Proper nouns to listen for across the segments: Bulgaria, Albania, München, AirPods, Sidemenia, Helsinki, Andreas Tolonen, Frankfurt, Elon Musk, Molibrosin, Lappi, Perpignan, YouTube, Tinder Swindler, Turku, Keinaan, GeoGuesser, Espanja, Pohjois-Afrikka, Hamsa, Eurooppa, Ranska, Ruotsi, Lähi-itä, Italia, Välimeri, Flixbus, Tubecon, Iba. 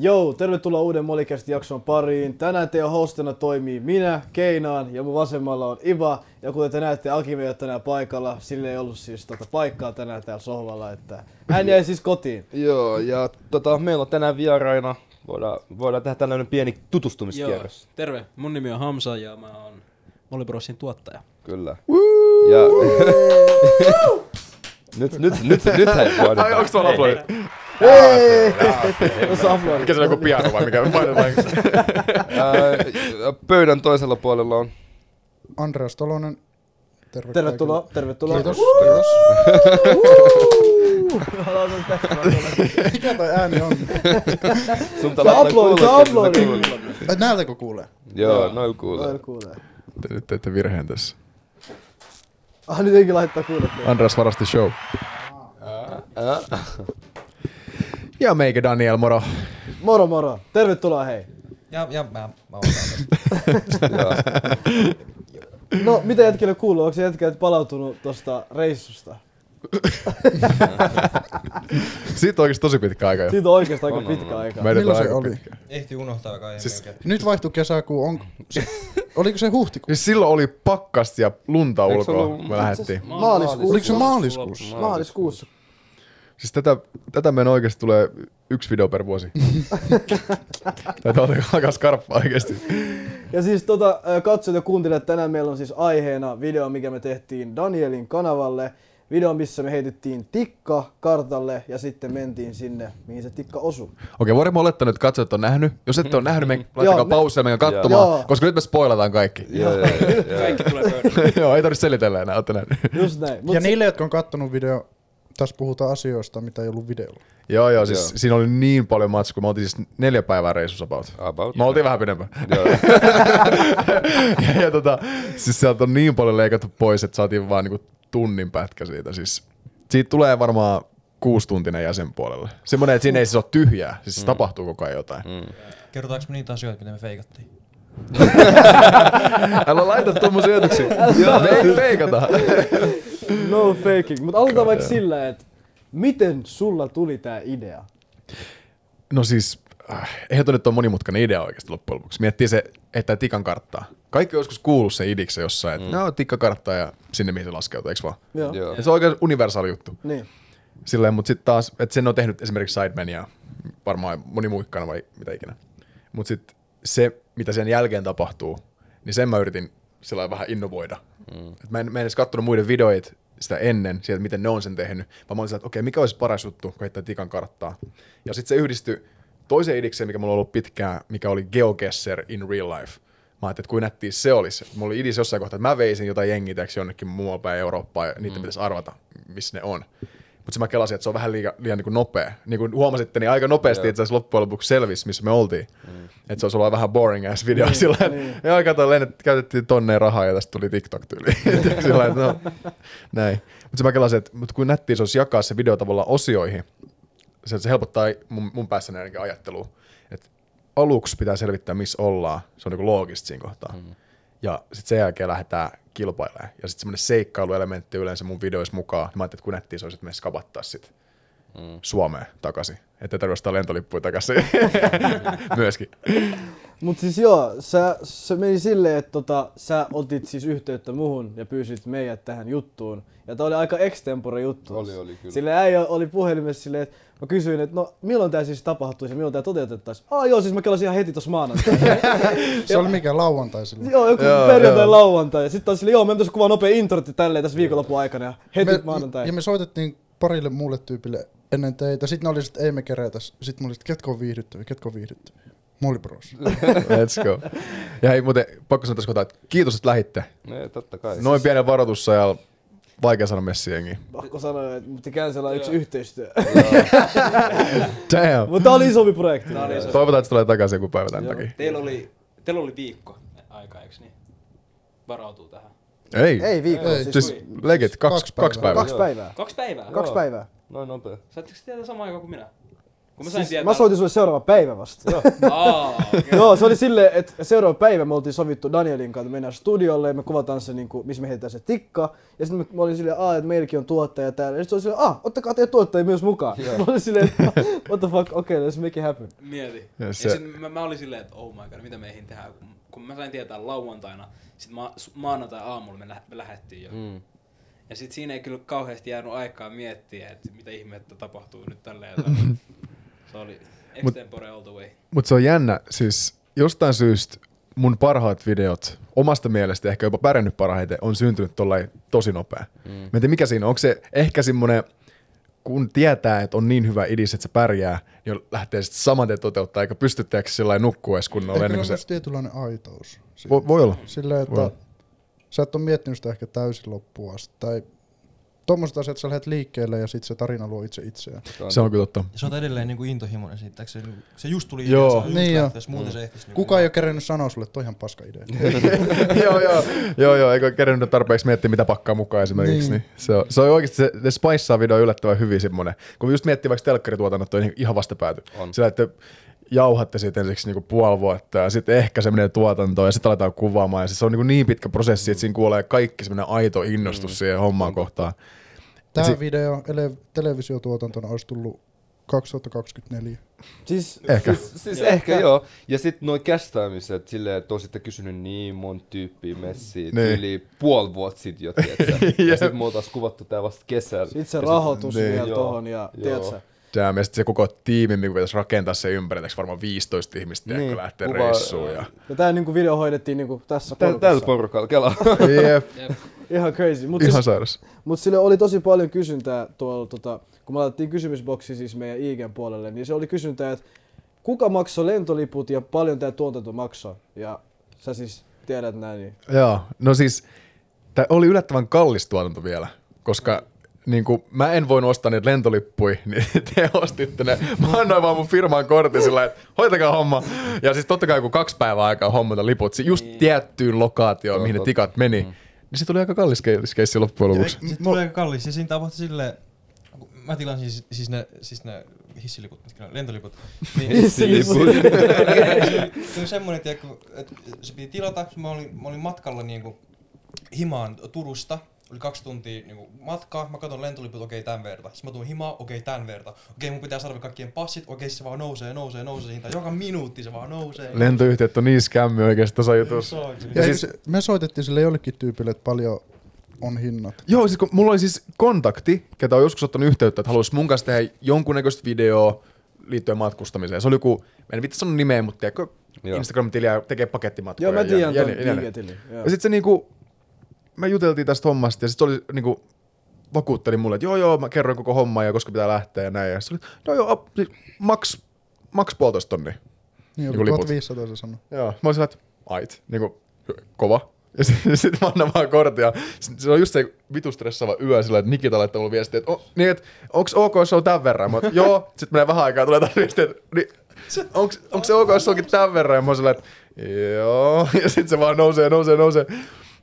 Joo, tervetuloa uuden Molicastin jakson pariin. Tänään teidän hostena toimii minä, Keinaan, ja mun vasemmalla on Iba. Ja kuten te näette, Aki ei ole tänään paikalla. Sillä ei ollut siis paikkaa tänään täällä sohvalla, että hän jäi siis kotiin. Joo, ja meillä on tänään vieraina. Voidaan tehdä tällainen pieni tutustumiskierros. Joo, terve. Mun nimi on Hamsa ja mä oon Molibrosin tuottaja. Kyllä. Ja nyt hän voidaan. Ai, onks tuolla aplodit? Mikä se on, joku piano vai mikä? Pöydän toisella puolella on Andreas Tolonen. Tervetuloa. Tervetuloa. Kiitos. Mikä toi ääni on? Sun tää aplodit. Näiltäkö kuulee? Joo, noilla kuulee. Nyt teitte virheen tässä. Nyt enkin laittaa kuulet. Andreas varasti show. Ja meikä Daniel, moro. Moro, moro. Tervetuloa, hei. Ja mä oon No, mitä jätkille kuuluu? Onko jätkät palautunut tosta reissusta? Siitä on oikeesti tosi pitkä aika jo. Siitä on oikeesti aika pitkä aika. Milloin se oli? Ehti unohtaa kai. Siis nyt vaihtui kesäkuun. Oliko se huhtikuussa? Silloin oli pakkasta ja lunta ulkoa, me lähdettiin. Oliko se maaliskuussa? Maaliskuussa. Siis tätä meidän oikeesti tulee yksi video per vuosi. Tätä alkaa skarppaa oikeesti. Ja siis katsojat ja kuuntelijat, tänään meillä on siis aiheena video, mikä me tehtiin Danielin kanavalle. Video, missä me heitettiin tikka kartalle ja sitten mentiin sinne, mihin se tikka osui. Okei, voidaan olettaa nyt, että katsojat on nähnyt. Jos ette ole nähnyt, laittakaa pausea ja menkää katsomaan, koska nyt me spoilataan kaikki. Kaikki tulee pöydälle. Joo, ei tarvitse selitellä enää, ootte nähnyt. Just näin. Ja niille, jotka on kattonut video, tässä puhutaan asioista, mitä ei ollut videolla. Joo, siis siinä oli niin paljon matskua. Me oltiin siis 4 päivää reissussa about. Me oltiin vähän pidempään. Ja siis sieltä on niin paljon leikattu pois, että saatiin vaan niinku tunnin pätkä siitä. Siis siitä tulee varmaan 6-tuntinen jäsen puolelle. Semmoinen, että siinä ei siis ole tyhjää. Siis tapahtuu koko ajan jotain. Kerrotaanko me niitä asioita, mitä me feikattiin? Älä laita tuommoisia ajatuksia. Me ei feikata. No faking. Mutta aloitetaan vaikka sillä, että miten sulla tuli tää idea? No siis, eihän toi nyt ole monimutkainen idea oikeasti loppujen lopuksi. Miettii se, että tikan karttaa. Kaikki on joskus kuullut se idiksi jossain, että tikka karttaa ja sinne mihin se laskeutuu, eikö vaan? Joo. Se on oikein universaali juttu. Niin. Silleen, mutta sitten taas, että sen on tehnyt esimerkiksi Sidemenia, varmaan moni muikkaana vai mitä ikinä. Mutta sitten se, mitä sen jälkeen tapahtuu, niin sen mä yritin sillä vähän innovoida. Et mä en edes katsonut muiden videoita sitä ennen, sieltä miten ne on sen tehnyt, vaan mä olin sillä, että okei, mikä olisi paras juttu, kun heittää tikan karttaa. Ja sitten se yhdistyi toiseen idikseen, mikä mulla on ollut pitkään, mikä oli GeoGuesser in real life. Mä ajattelin, että kuinka nättiä se olisi. Mulla oli idis jossain kohtaa, että mä veisin jotain jengiä jonnekin muualla päin Eurooppaan ja niitä pitäisi arvata, missä ne on. Mutta mä kelasin, että se on vähän liian niin kuin nopea. Niin kuin huomasitte, niin aika nopeasti itse asiassa loppujen lopuksi selvisi, missä me oltiin. Että se olisi ollut vähän boring ass video sillä tavalla. Ja katsotaan, että käytettiin tonneen rahaa ja tästä tuli TikTok-tyyli. Sillä tavalla, näin. Mutta mä kelasin, että kun nättiä se olisi jakaa se video tavallaan osioihin, se helpottaa mun päässäni ainakin ajattelua. Että aluksi pitää selvittää, missä ollaan. Se on niin kuin loogista siinä kohtaa. Ja sitten sen jälkeen lähdetään kilpailemaan. Ja sitten semmoinen seikkailuelementti yleensä mun videoissa mukaan. Mä ajattelin, että kun nättiin se olisi, että me skapattais sit Suomeen takaisin. Että ei tarvitse ostaa lentolippuja takaisin myöskin. Mut siis joo, se meni silleen, että sä otit siis yhteyttä muhun ja pyysit meidät tähän juttuun. Ja tää oli aika extempore juttu. Oli kyllä. Silleen äijä oli puhelimessa silleen, että mä kysyin, että no milloin tää siis tapahtuisi ja milloin tää toteutettaisiin. Joo, siis mä kelasin ihan heti tossa maanantai. Se oli mikä lauantai silloin. Joo, joku perjantai lauantai. Ja sit taas silleen, me pitäisi kuvaa nopea introtti tälleen tässä viikonlopun aikana ja heti maanantai. Ja me soitettiin parille muulle tyypille ennen teitä. Sitten ne oli, että ei me kerätä. Sitten mä olin, että ketkä on viihdyttäviä. Molibros. Let's go. Ja hei, muuten pakko sanoa tässä kohtaa, että kiitos, että lähditte. Nee, totta kai. Noin pienen varoitussajalla. Vaikea sanoa messienkin. Pakko sanoa, että mutta käänsellaan yksi yhteistyö. Damn. Mutta tää oli isompi projekti. Toivotaan, että se tulee takaisin joku päivä tän takia. Teillä oli viikko aika, eikö niin? Varautuu tähän. Ei viikko. Siis legit, 2 päivää. 2 päivää? Noin nopea. Saatteko tietää samaan aikaan kuin minä? Mä soitin sulle seuraava päivä vasta. Joo, se oli silleen, että seuraava päivä me oltiin sovittu Danielin kanssa, että mennään studiolle ja me kuvataan se, niin kuin, missä me heitetään se tikka. Ja sitten mä olin silleen, että meilläkin on tuottaja täällä. Ja sitten se oli silleen, ottakaa teidän tuottaja myös mukaan. Yeah. Mä olin silleen, että what the fuck, okei, let's make it happen. Mieti. Yes, ja sitten mä olin silleen, että oh my god, mitä me eihin tehdään. Kun mä sain tietää lauantaina, sitten maanantai aamulla me lähdettiin jo. Mm. Ja sitten siinä ei kyllä kauheasti jäänyt aikaa miettiä, että mitä ihmettä tapahtuu nyt tällä ja tällä. Se oli extempore all the way. Mut se on jännä, siis jostain syystä mun parhaat videot, omasta mielestä ehkä jopa pärjännyt parhaiten, on syntynyt tollain tosi nopea. Mä en tiedä mikä siinä on, onko se ehkä semmonen, kun tietää, että on niin hyvä idis, että se pärjää, niin lähtee sitten saman tien toteuttaa, eikä pystyttääkö sillä nukkua edes kunnolla. Ehkä ennen kuin se on myös tietynlainen aitous. Voi olla. Silleen, että sä et ole miettinyt sitä ehkä täysin loppuun asti. Tai tuommoiset asiat, että sä lähdet liikkeelle ja sitten se tarina luo itse itseään. Se on kyllä totta. Ja sä oot edelleen niinku intohimoinen siitä, se just tuli idea, se on niin just muuten se ehtisi. Kukaan ei ole kerennyt sanoa sulle, että toi ihan paska idea. Joo, eikö kerennyt tarpeeksi miettiä mitä pakkaa mukaan esimerkiksi. Niin. Se on oikeasti, se spaissaa video yllättävän hyvin semmoinen. Kun just miettii vaikka telkkarituotannot, toi on ihan vastapääty. Sillä, että jauhatte siitä ensiksi niinku puoli vuotta ja sitten ehkä se menee tuotantoon ja sitten aletaan kuvaamaan. Ja se on niin pitkä prosessi, että siinä kuulee kaikki semmoinen aito innostus siihen hommaan kohtaan. Tämä video televisiotuotantona olisi tullut 2024. Siis ehkä joo. Ja sitten nuo kästäämiset, silleen, että olisitte kysynyt niin monta tyyppiä messiä, yli puoli vuotta sitten jo, ja sitten me oltaisiin kuvattu tää vasta kesällä. Sitten se rahoitus vielä tohon ja tietsä. Damn, ja sitten se koko tiimi, mikä pitäisi rakentaa se ympäriltäksi, varmaan 15 ihmistä, kun lähtee reissuun. Ja tämä niinku video hoidettiin niinku tässä porukassa. Tällä porukalla, kelaa. Yep. Ihan crazy. Ihan sairas. Mutta sille oli tosi paljon kysyntää tuolla, kun me laitettiin kysymysboksi siis meidän IGn puolelle, niin se oli kysyntää, että kuka maksoi lentoliput ja paljon tämä tuotanto maksoi? Ja sä siis tiedät näin. Niin. Joo, no siis tämä oli yllättävän kallis tuotanto vielä, koska niin kuin, mä en voinut ostaa niitä lentolippui, niin te ostitte ne. Mä annoin vaan mun firman kortin sillä, että hoitakaa homma. Ja siis totta kai kun 2 päivää aikaa hommata liput, just tiettyyn lokaatioon, mihin ne tikat meni, niin se tuli aika kallis keissi loppujen lopuksi. Se tuli aika kallis ja siinä tapahtui silleen, mä tilasin siis ne hissiliput, lentoliput. Niin, se oli semmoinen, että se piti tilata, mä olin matkalla niinku himaan Turusta. Oli 2 tuntia niinku matkaa, mä katson lentoliput, okei tän verta. Sitten mä tuun himaan, okei tän verta. Okei mun pitää saada kaikkien passit, okei se vaan nousee hinta. Joka minuutti se vaan nousee. Lentoyhtiöt on niin skämmi oikeesti tossa jutussa. Ja siis me soitettiin sille jollekin tyypille, että paljon on hinnat. Joo, siis kun mulla oli siis kontakti, ketä on joskus ottanut yhteyttä, että haluaisi mun kanssa tehdä jonkunnäköistä videoa liittyen matkustamiseen. Se oli joku, en vitsi sanoa nimeä, mutta Instagram-tiliä tekee pakettimatkoja. Joo, mä tiedän ton. Ja sit se niinku me juteltiin tästä hommasta ja sitten se oli niinku vakuutteli mulle, että joo, mä kerroin koko hommaa ja koska pitää lähteä ja näin. Ja se oli, maks 1,5 tonnia. Niin, 1500 sanoi. Joo, mä olisin, että ait, niinku kova. Ja sit mä annan vaan kortia. Se on just se vitu stressaava yö sillä, että Nikita laittaa mulle viestiä, että onks ok, jos se on tän verran? Mä oon, joo, sit menee vähän aikaa, tulee taas viestiä, että onks se ok, jos se onkin tän verran? Ja mä oon sillä, että joo, ja sit se vaan nousee.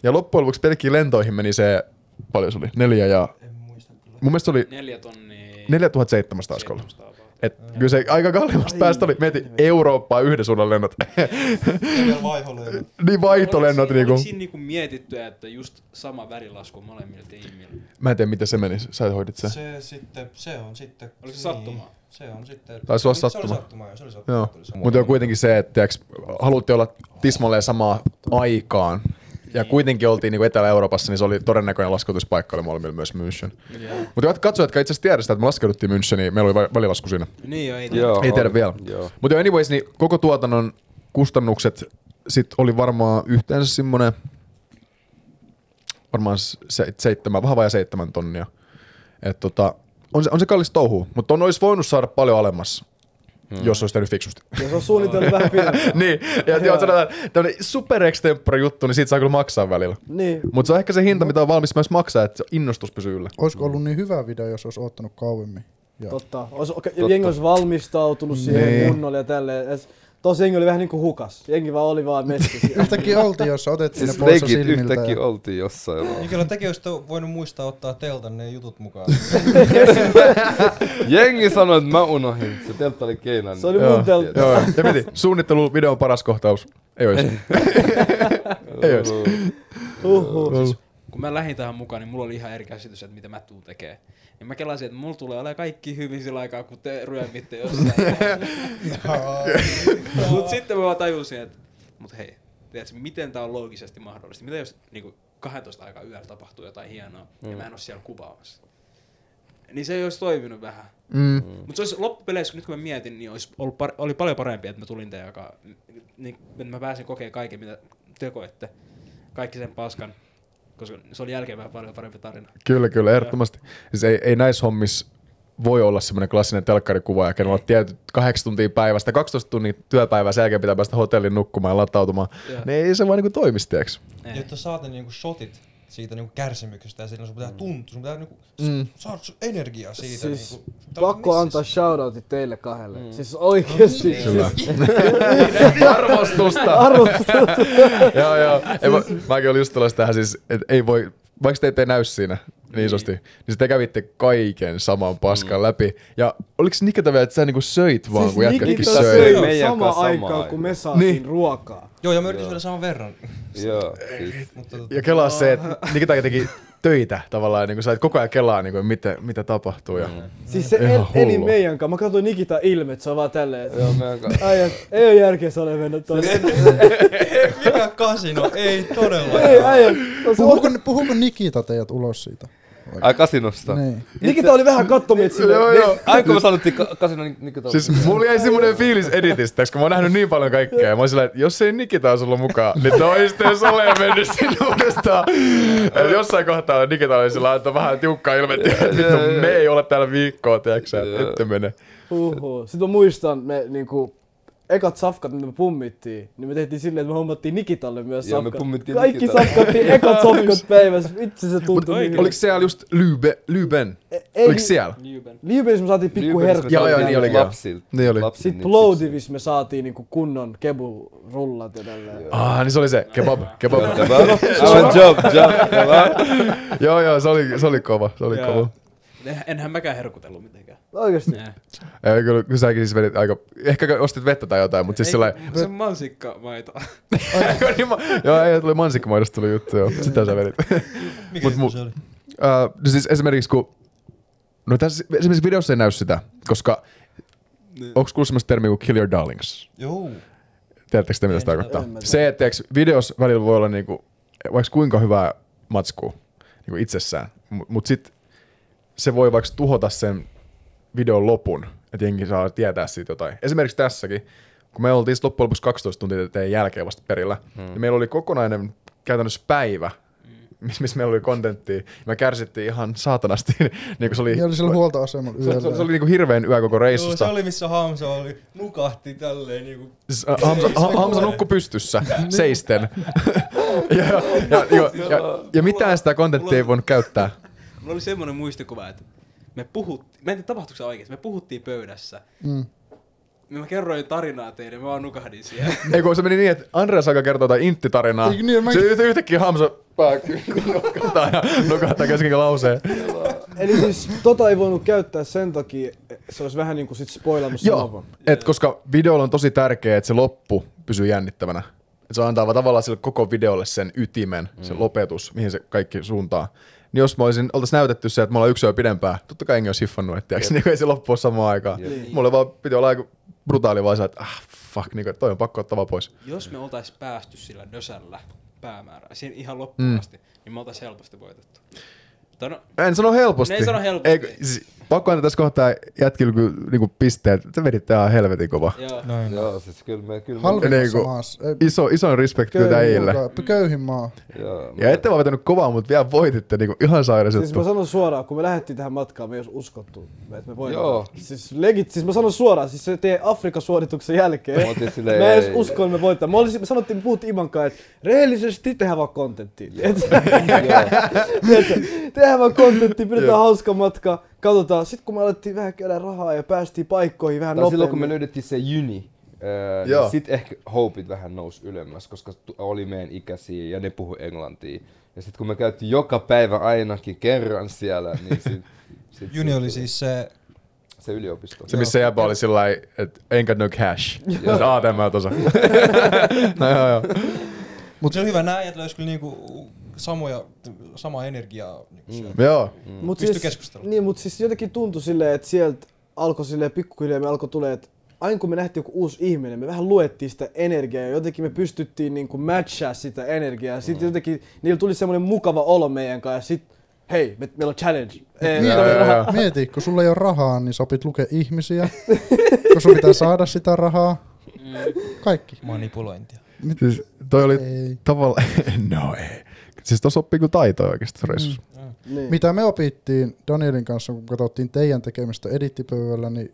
Ja loppujen lopuksi pelkkiin lentoihin meni se, paljon se oli, 4 ja en muista kyllä. Mun mielestä se oli 4700 askolla. Että kyllä se aika kalliimasta päästä oli, mieti Eurooppaa yhden suunnan lennot. Niin vaihtolennot niinku. Oliko siinä niinku mietittyä, että just sama värilasku molemmille tiimille? Mä en tiedä miten se meni, sä hoidit sen. Se on sitten. Oliko se sattumaa? Se on sitten. Taisi olla sattuma. Se oli sattuma. Mutta kuitenkin se, että haluatte olla tismalleen samaan aikaan. Ja kuitenkin oltiin niinku Etelä-Euroopassa, niin se oli todennäköinen laskutuspaikka, oli molemmilla myös München. Yeah. Mutta katsojat, jotka itse asiassa tiedä sitä, että me laskeuduttiin Müncheniin, meillä oli välilasku siinä. Niin ei tiedä vielä. Mutta anyways, niin koko tuotannon kustannukset sit oli varmaan yhteensä semmoinen, varmaan 7 tonnia. Et on se kallis touhu, mutta on olisi voinut saada paljon alemmas. Jos olisi tehnyt fiksusti. Jos on suunnitellut vähän pidempään. Niin, ja sanotaan, että tämmönen super extempore juttu, niin siitä saa kyllä maksaa välillä. Niin. Mutta se on ehkä se hinta, mitä on valmis myös maksaa, että innostus pysyy yllä. Olisiko ollut niin hyvä video, jos olisi odottanut kauemmin? Ja. Totta. Jengi olisi valmistautunut siihen kunnolle ja tälleen. Tossa jengi oli vähän niinku hukas. Jengi vaan oli vaan messissä. Yhtäkkiä oltiin jossain, otettiin siis ne poissa silmiltä. Yhtäkkiä ja... oltiin jossain. Kyllä tekin olisitte voinut muistaa ottaa teltan ne jutut mukaan. Jengi sanoi, että mä unohdin. Se teltta oli Keinaan. Se oli mun teltta. Joo. Se piti. Suunnittelu videon paras kohtaus. Ei olisi. Ei olisi. Kun mä lähdin tähän mukaan, niin mulla oli ihan eri käsitys, että mitä mä tuun tekemään. Ja mä kelasin, että mulla tulee olemaan kaikki hyvin sillä aikaa, kun te ryömitte jossain. Mut sitten mä vaan tajusin, että mut hei, tiedätkö, miten tää on loogisesti mahdollista? Mitä jos niinku 12 aikaa yöllä tapahtuu jotain hienoa ja mä en oo siellä kuvaamassa? Niin se ei ois toiminut vähän. Mut se ois loppupeleissä, nyt kun mä mietin, niin oli paljon parempi, että mä tulin teidän jakaa. Niin, että mä pääsin kokeen kaiken, mitä te koette. Kaikki sen paskan. Koska se oli jälkeen vähän paljon parempi tarina. Kyllä, kyllä, ehdottomasti. Siis ei näissä hommissa voi olla semmoinen klassinen telkkarikuvaaja, kenellä on tietyt 8 tuntia päivästä, 12 tuntia työpäivää, sen jälkeen pitää päästä hotelliin nukkumaan ja latautumaan. Ne ei se vaan niinku toimisi, tiiäks. Jotta saat ne niinku shotit siitä niinku kärsimyksestä ja siinä sun pitää tuntua, sun pitää niinku saada sun energiaa siitä. Siis niinku, pakko antaa shoutoutit teille kahdelle. Siis oikeesti. Arvostusta. Joo. Mäkin olin just tullut tähän siis, että ei voi, vaikka teitä ei näy siinä niin isosti, niin te kävitte kaiken saman paskan läpi. Ja oliks Nikita vielä, että sä niinku söit vaan, siis kun jätkätkin söi? Siis sama aikaan, kun me saatiin ruokaa. Joo, ja me yritin syödä saman verran. Joo. Ja kelaa se, että Nikita teki töitä tavallaan, niin kun sä et koko ajan kelaa, niin kun mitä tapahtuu. Ja siis se eli meidän kanssa. Mä katsoin Nikita ilme, että se on vaan tälleen. Joo, meidän kanssa. Ei oo järkeä, se ole mennyt toiseen. Mikä kasino? Ei todella. Ei, äijä. Puhuuko Nikita teidät ulos siitä? Ai kasinosta. Nikita oli vähän kattomia silleen. Aiko me sanottiin kasino Nikita. Siis mulla jäi semmoinen fiilis editistä, koska mä oon nähnyt niin paljon kaikkea. Mä oon silleen, että jos ei Nikita sulla mukaan, niin toisten soleen mennyt sinne uudestaan. Jossain kohtaa Nikita oli sillä laittaa vähän tiukkaa ilmettiä, että vittu, me ei ole täällä viikkoa, tiiäksä, ette mene. Sitten mä muistan, me niinku... Ekat safkat, mitä me pummittiin, niin me tehtiin silleen, että me hommattiin Nikitalle myös safkat. Kaikki safkattiin ekat safkat päivässä. Vitsi se tuntui niin. Oliko siellä just Lüben? Oliko siellä? Lübenissä me saatiin pikku herkkiä. Joo, niin oli. Sitten Plovdivissa me saatiin niinku kunnon keburullat ja tälleen. Niin se oli se. Kebab. Kebab. Joo, se oli kova. Enhän mäkään herkutellut mitenkään. Oikeesti? Ei, kyllä säkin siis vedit aika... Ehkä ostit vettä tai jotain, mutta siis sellainen... Se on mansikkamaito. Joo, tuli mansikkamaidosta tuli juttu, joo. Sitä sä vedit. Mikä juttu se oli? No siis esimerkiksi kun... No tässä esimerkiksi videossa ei näy sitä, koska... Onks kuullut semmoista termiä kuin kill your darlings? Joo. Tiedättekö sitä, mitä se tarkoittaa? Se, että videossa välillä voi olla niinku... Vaikka kuinka hyvää matskua niinku itsessään, mut sit... Se voi vaikka tuhota sen videon lopun, että jengi saa tietää siitä jotain. Esimerkiksi tässäkin, kun me oltiin loppujen lopuksi 12 tuntia teidän jälkeen vasta perillä, niin meillä oli kokonainen käytännössä päivä, missä meillä oli kontenttia. Me kärsittiin ihan saatanasti. Niin se oli, ja oli silloin huoltoasemalla yöllä. Se oli niin kuin hirveän yö koko reissusta. Joo, se oli missä Hamsa oli. Nukahti tälleen. Niin kuin... Hamsa nukkui pystyssä, seisten. ja mitään sitä kontenttia ei voinut käyttää. Mulla oli semmoinen muistikuva, että me puhuttiin, mä en tiedä tapahtuiko se oikeesti, me puhuttiin pöydässä. Mä kerroin tarinaa teille, mä vaan nukahdin siellä. Ei kun se meni niin, että Andreas alkaa kertoa jotain inttitarinaa. Se yhtäkkiä Hamsa nukahtaa ja nukahtaa kesken lauseen. Eli siis tota ei voinut käyttää sen takia, se olisi vähän niinku sit spoilannut sen lopun. Koska videolla on tosi tärkeää, että se loppu pysyy jännittävänä. Et se antaa tavallaan sille koko videolle sen ytimen, sen lopetus, mihin se kaikki suuntaa. Niin jos me oltais näytetty se, että me ollaan yksi yö pidempään, totta kai enkä ois hiffannut, etteikö niin ei se loppu oo samaan aikaan. Mulle vaan piti olla aika brutaali vaan se, että fuck, niin, toi on pakko ottaa vaan pois. Jos me oltais päästy sillä dösällä päämäärään, siinä ihan loppuun asti, niin me oltais helposti voitettu. En sano helposti. Ne ei sano helposti. Ei, siis, pakko antaa tässä kohtaa jätkillä niinku pisteet. Te veditte ihan helvetin kovaa. Joo, siis kyllä. Halvimmassa maassa. Isoin respekti teille. Köyhin maa. Ja ette vaan vetänyt kovaa, mutta vielä voititte niinku ihan sairaiset. Siis mä sanon suoraan, kun me lähdettiin tähän matkaan, me ei olisi uskottu, että me voidaan. Siis legit, siis mä sanon suoraan, siis se teidän Afrikka-suorituksen jälkeen. Mä en edes usko, että me voitetaan. Me sanottiin, me puhuttiin Imankaan, että rehellisesti tehdään vaan kontenttia. Tehdään vaan kontenttia, pidetään hauska matka. Katsotaan, sit kun me alettiin vähän käydä rahaa ja päästiin paikkoihin vähän nopeammin. Silloin kun me löydettiin se jyni, niin sitten ehkä hopeit vähän nousi ylemmäs, koska oli meidän ikäisiä ja ne puhui englantia. Ja sitten kun me käytiin joka päivä ainakin kerran siellä, niin sit Juni oli siis se... Se yliopisto. Se missä jäbä oli sillä lailla, että enkä no cash. Tämä tuossa. No joo. Mut se on hyvä, nää äijät löysivät kyllä niinku samaa energiaa niinku sieltä. Joo. Pystyi keskustelemaan. Niin, mut siis jotenkin tuntui silleen, että sieltä alkoi silleen pikkuhiljaa, me alkoi tulee, että aina kun me nähtiin joku uusi ihminen, me vähän luettiin sitä energiaa ja jotenkin me pystyttiin niinku matchaa sitä energiaa. Sitten jotenkin niillä tuli semmoinen mukava olo meidän kanssa. Hei, meillä on challenge. Mieti, kun sulla ei ole rahaa, niin sä opit lukea ihmisiä. Kun sun pitää saada sitä rahaa. Kaikki. Manipulointia. Siis toi oli tavallaan... No ei. Siis tossa oppii kyllä taitoja oikeesti reissussa. Niin. Mitä me opittiin Danielin kanssa, kun katsottiin teidän tekemistä edittipöydällä, niin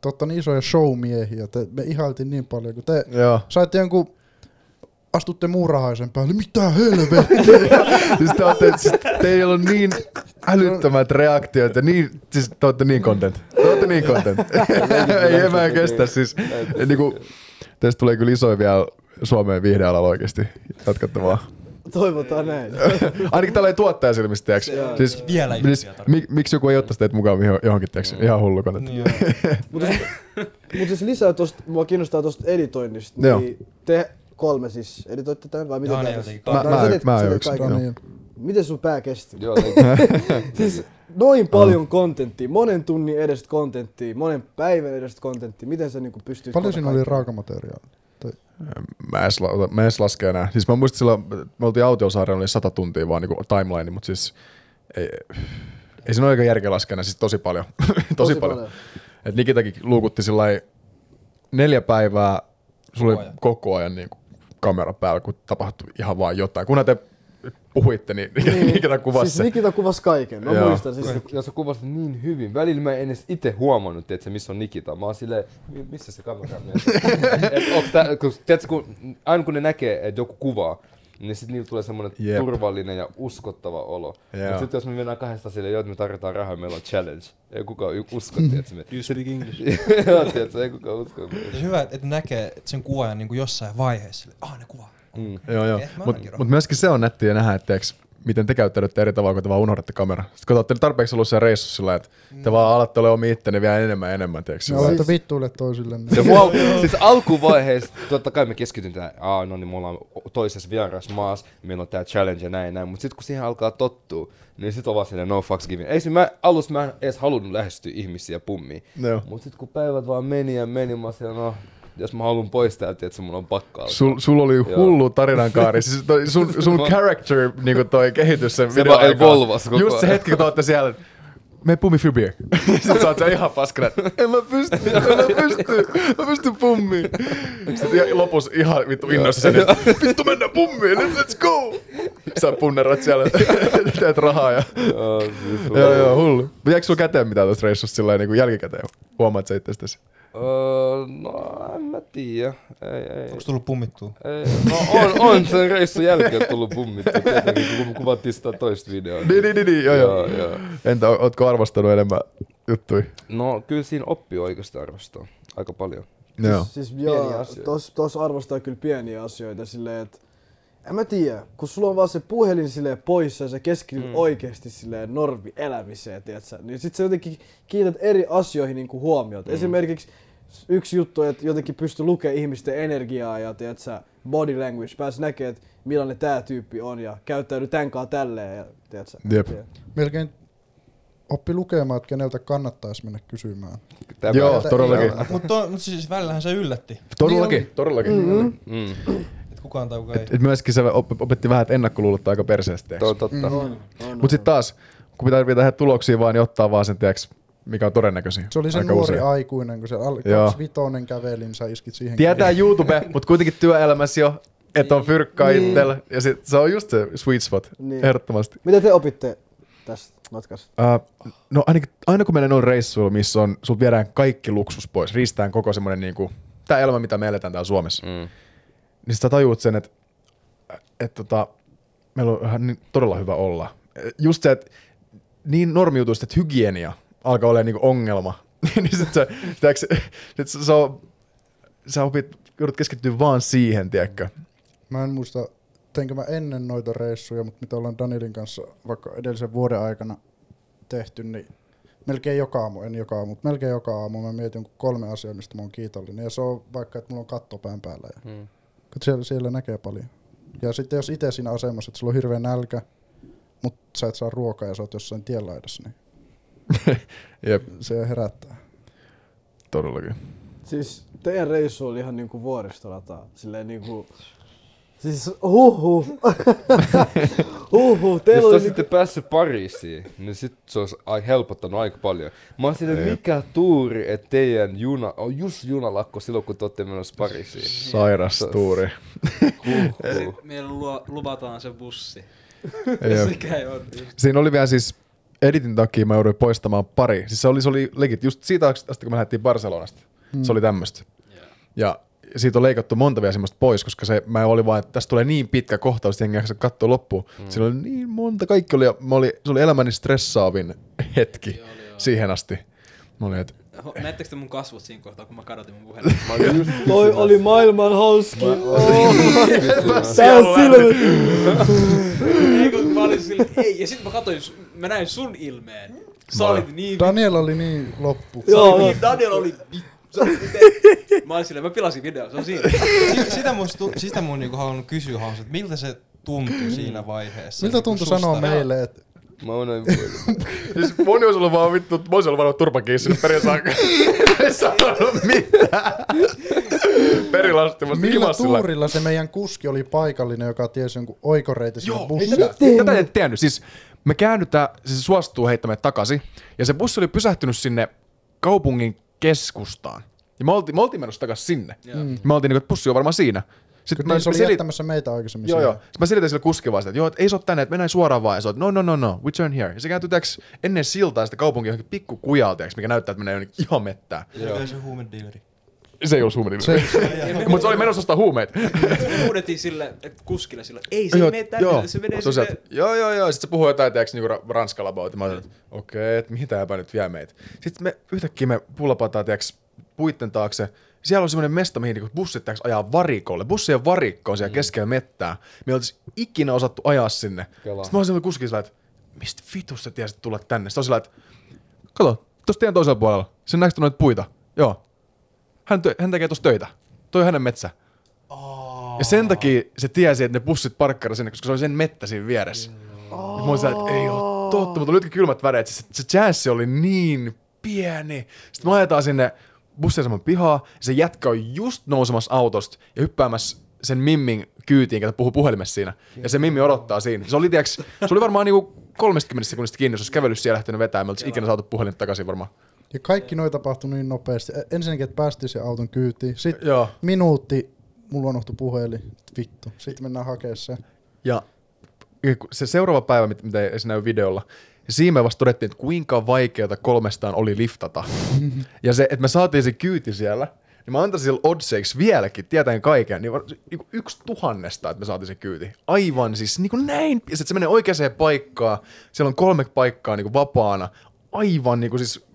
te ootte niin isoja showmiehiä. Me ihailtiin niin paljon, kun te saitte jonkun... Astutte muurahaisen päälle, mitä helvettiä! Siis teillä on niin älyttömät reaktiot ja niin, siis te olette niin content. Ei enää kestä siis. Niinku, teistä tulee kyllä isoja vielä Suomeen viihdealalla oikeesti. Jatkatte vaan. Toivotaan näin. Ainakin tällä ei tuottaja silmistä, tiiäks? Siis, miksi joku ei ottaisi teitä mukaan johonkin, tiiäks? Ihan hullu content. Mutta siis lisää tosta, mua kiinnostaa tosta editoinnista. Niin te... Kolme siis editoitte tämän vai miten Mä miten sun pää kesti? Joo, siis noin paljon kontenttia, monen tunnin edestä kontenttia, monen päivän edestä kontenttia. Miten sä niinku pystyt... Paljon siinä oli raakamateriaalia? Mä edes laske enää. Siis mä muistin silloin, me oltiin Autiosaareen, oli 100 tuntia vaan niinku timeline, mutta siis ei siinä ole oikein järkeä laske enää, siis tosi paljon. tosi paljon. Et Nikitakin luukutti sillai 4 päivää, sulla oli koko ajan niin kamera päällä, kun tapahtui ihan vaan jotain. Kunhan te puhuitte, niin Nikita kuvasi sen. Siis Nikita kuvasi kaiken. Mä muistan. Siis, ja sä kuvasit niin hyvin. Välillä mä en edes itse huomannut, että missä on Nikita. Mä oon silleen, missä se kamera on? Aina kun ne näkee, että joku kuvaa, niin sitten niillä tulee semmoinen turvallinen ja uskottava olo. Mutta sitten jos me mennään kahdesta silleen, että me tarjotaan rahaa, meillä on challenge. Ei kukaan usko, tietsä me. You speak English. Joo, tietsä, ei kukaan usko. Se on hyvä, että näkee sen kuvaajan niin jossain vaiheessa. Ne kuvaa. Joo. Mutta myöskin se on nättiä nähdä, että miten te käyttäydytte eri tavalla, kun te vaan unohdatte kameran. Sitten kun te olette tarpeeksi ollut siellä reissussa sillä, että te vaan alatte olemaan omia itteni vielä enemmän. Me olette vittuille toisille. Siis alkuvaiheessa, totta kai me keskitytään, niin me ollaan toisessa vierassa maassa, meillä on tää challenge ja näin. Mutta sitten kun siihen alkaa tottua, niin sit on vaan silleen no fucks giving. Alussa mä en edes halunnut lähestyä ihmisiä pummiin. Mutta sitten kun päivät vaan meni, mä silleen jos mä haluun pois täältä, että mun on pakko alkaa. Sulla oli hullu tarinankaari. Siis sun character niinku toi kehitys sen videon aikaan. Just se hetki, kun te ootte siellä, me pummi for beer. Sitten sä oot siellä ihan paskana, en mä pysty pummiin. Sitten lopussa ihan vittu innoissa sen, että vittu mennään pummiin, let's go! Sä punnerot siellä, teet rahaa ja... Joo, hullu. Jääks sulla käteen mitään tosta reissusta sillä lailla jälkikäteen? Huomaat sä itsestäsi? No en mä tiiä. Onko tullut pummittua? No on sen reissun jälkeen tullut pummittua, kun kuvattiin sitä toista videoa. Niin, joo. Entä ootko arvostanut enemmän juttui? No kyllä siinä oppii oikeastaan arvostaa aika paljon. Siis joo, tossa arvostaa kyllä pieniä asioita silleen, että en mä tiiä, kun sulla on vaan se puhelin silleen poissa ja sä keskityt oikeesti silleen normielämiseen, tiiätsä, niin sit sä jotenkin kiinnität eri asioihin niinku huomiota. Esimerkiksi yksi juttu, että jotenkin pystyy lukemaan ihmisten energiaa ja tiiätsä, body language, pääsi näkemään, että millainen tää tyyppi on ja käyttäydy tänkaan tälleen ja tiiätsä. Melkein oppi lukemaan, että keneltä kannattais mennä kysymään. Joo, todellakin. Mutta siis välillähän se yllätti. Todellakin. Mm-hmm. Et myöskin se opetti vähän, että ennakkoluulot aika perseesti. Totta. Mut sit taas, kun pitää tehdä tuloksia vaan, niin ottaa vaan sen teeks, mikä on todennäköisin. Se oli se nuori usein. Aikuinen, kun se 25 kävelin, sä iskit siihen. Tietää YouTube, mut kuitenkin työelämässä jo, et on fyrkkaa itsellä. Ja sit se on just se sweet spot, ehdottomasti. Mitä te opitte tästä matkasta? No aina kun menen on reissuilla, missä on, sut viedään kaikki luksus pois, riistään koko semmonen niinku, tää elämä mitä me eletään täällä Suomessa. Niin sä tajuut sen, että meillä on ihan niin todella hyvä olla. Just se, että niin normiutuista, että hygienia alkaa olemaan niinku ongelma. Niin sit se on sä joudut keskittyä vaan siihen, tiedätkö? Mä en muista, teinkö mä ennen noita reissuja, mutta mitä ollaan Danielin kanssa vaikka edellisen vuoden aikana tehty, niin melkein joka aamu, en joka aamu, mutta melkein joka aamu mä mietin 3 asiaa, mistä mä oon kiitollinen. Ja se on vaikka, että mulla on katto pään päällä. Ja siellä näkee paljon. Ja sitten jos itse siinä asemassa, että sulla on hirveä nälkä, mutta sä et saa ruokaa ja sä oot jossain tienlaidassa, niin jep. Se herättää. Todellakin. Siis teidän reissu oli ihan niinku vuoristorataa. Silleen niinku... Siis Jos te olisitte päässyt Pariisiin, niin sit se olisi helpottanut aika paljon. Mä olisin, että mikä tuuri, että teidän juna on just junalakko silloin, kun te olette menossa Pariisiin. Sairas tuuri. Meillä luvataan se bussi. Siinä oli vielä siis editin takia mä jouduin poistamaan pari. Siis se oli legit just siitä asti, kun me lähdettiin Barcelonasta. Se oli tämmöstä. Yeah. Ja siitä on leikattu monta vielä semmoista pois, koska se, mä olin vaan, että tässä tulee niin pitkä kohtaus, että jengi jaksaa katsoa loppuun. Siinä oli niin monta, kaikki oli, ja se oli elämäni stressaavin hetki siihen asti. Mä olin, että... Näettekö te mun kasvot siinä kohtaa, kun mä kadotin mun puhelimeni? Toi oli maailman hauskin! Tää on silmät! Mä olin silleen, ei, ja sit mä katsoin, mä näin sun ilmeen. Daniel oli niin loppu. Daniel oli... Mä olin silleen, mä pilasin videon, se on siinä. Sitä mun niinku halunnut kysyä, että miltä se tuntui siinä vaiheessa? Miltä tuntui sanoa meille, että... Mä oon näin puolella. Siis moni ois ollut vaan vittu, mä ois ollut varmaan turpakiissinyt perin saakka. Ei sanonut mitään. Perilastimasta. Millä tuurilla se meidän kuski oli paikallinen, joka tiesi jonkun oikoreiti sinne bussiin? Tätä ei tiennyt. Siis me käännytään, siis se suostuu heittämään takaisin. Ja se bussi oli pysähtynyt sinne kaupungin keskustaan. Ja me oltiin menossa takaisin sinne. Ja me oltiin niinku, että bussi on varmaan siinä. Sitten mä olin jättämässä meitä aikaisemmin. Joo, joo. Sitten mä selitän sille kuskevaa sitä, että joo, et ei se oo tänne, että mennään suoraan vaan. Ja se on, no, we turn here. Ja se kääntyi täks ennen siltaa sitä kaupunkia johonkin pikku kujalteeksi, mikä näyttää, että menee jonnekin ihan mettään. Ja se on huumedealeri. Se ei ollut huumedealeri. Mutta se oli menossa ostaa huumeet. Me huudettiin sille, että kuskille sille, ei se mene tänne, se menee sinne. Joo. Sitten se puhui jotain teeksi niinku ranskalla bauti. Mä olin, että okei, että mihin tääpä nyt vie meitä. Sitten me yhtäkkiä me pullapataan teeksi puitten taakse. Siellä on semmoinen mesta, mihin bussit täytyy ajaa varikolle. Bussi ja varikko on siellä keskellä mettää. Me ei oltaisi ikinä osattu ajaa sinne. Kela. Sitten mä olin semmoinen kuski sillä, että mistä vitusta tiesit tulla tänne? Sitten on sillä, että kato, tuossa teidän toisella puolella. Sen näksit noita puita. Joo. Hän tekee tuossa töitä. Toi on hänen metsä. Ja sen takia se tiesi, että ne bussit parkkailla sinne, koska se oli sen mettä siinä vieressä. Mä olin sillä, että ei ole totta, mutta oli kylmät väreet. Se chanssi oli niin pieni. Sitten me ajetaan sinne bussiaseman pihaa, se jätkä on just nousemassa autosta ja hyppäämässä sen mimmin kyytiin, joka puhuu puhelimessa siinä. Ja se mimmi odottaa siinä. Se oli varmaan niinku 30 sekunnista kiinni, jos olisi kävellyt siellä lähtenyt vetää, me oltaisiin ikinä saatu puhelin takaisin varmaan. Ja kaikki noi tapahtui niin nopeasti. Ensinnäkin, että päästiin sen auton kyytiin. Sitten minuutti, mulla unohtui puhelin. Vittu. Sitten mennään hakemaan sen. Ja se seuraava päivä, mitä ei näy videolla, ja siinä me vasta todettiin, että kuinka vaikeata 300 oli liftata. Ja se, että me saatiin se kyyti siellä, niin mä antaisin sille odseiksi vieläkin, tietäen kaiken, niin 1/1000, että me saatiin se kyyti. Aivan siis niin kuin näin. Ja se menee oikeaan paikkaan, siellä on 3 paikkaa niin kuin vapaana. Aivan niin kuin siis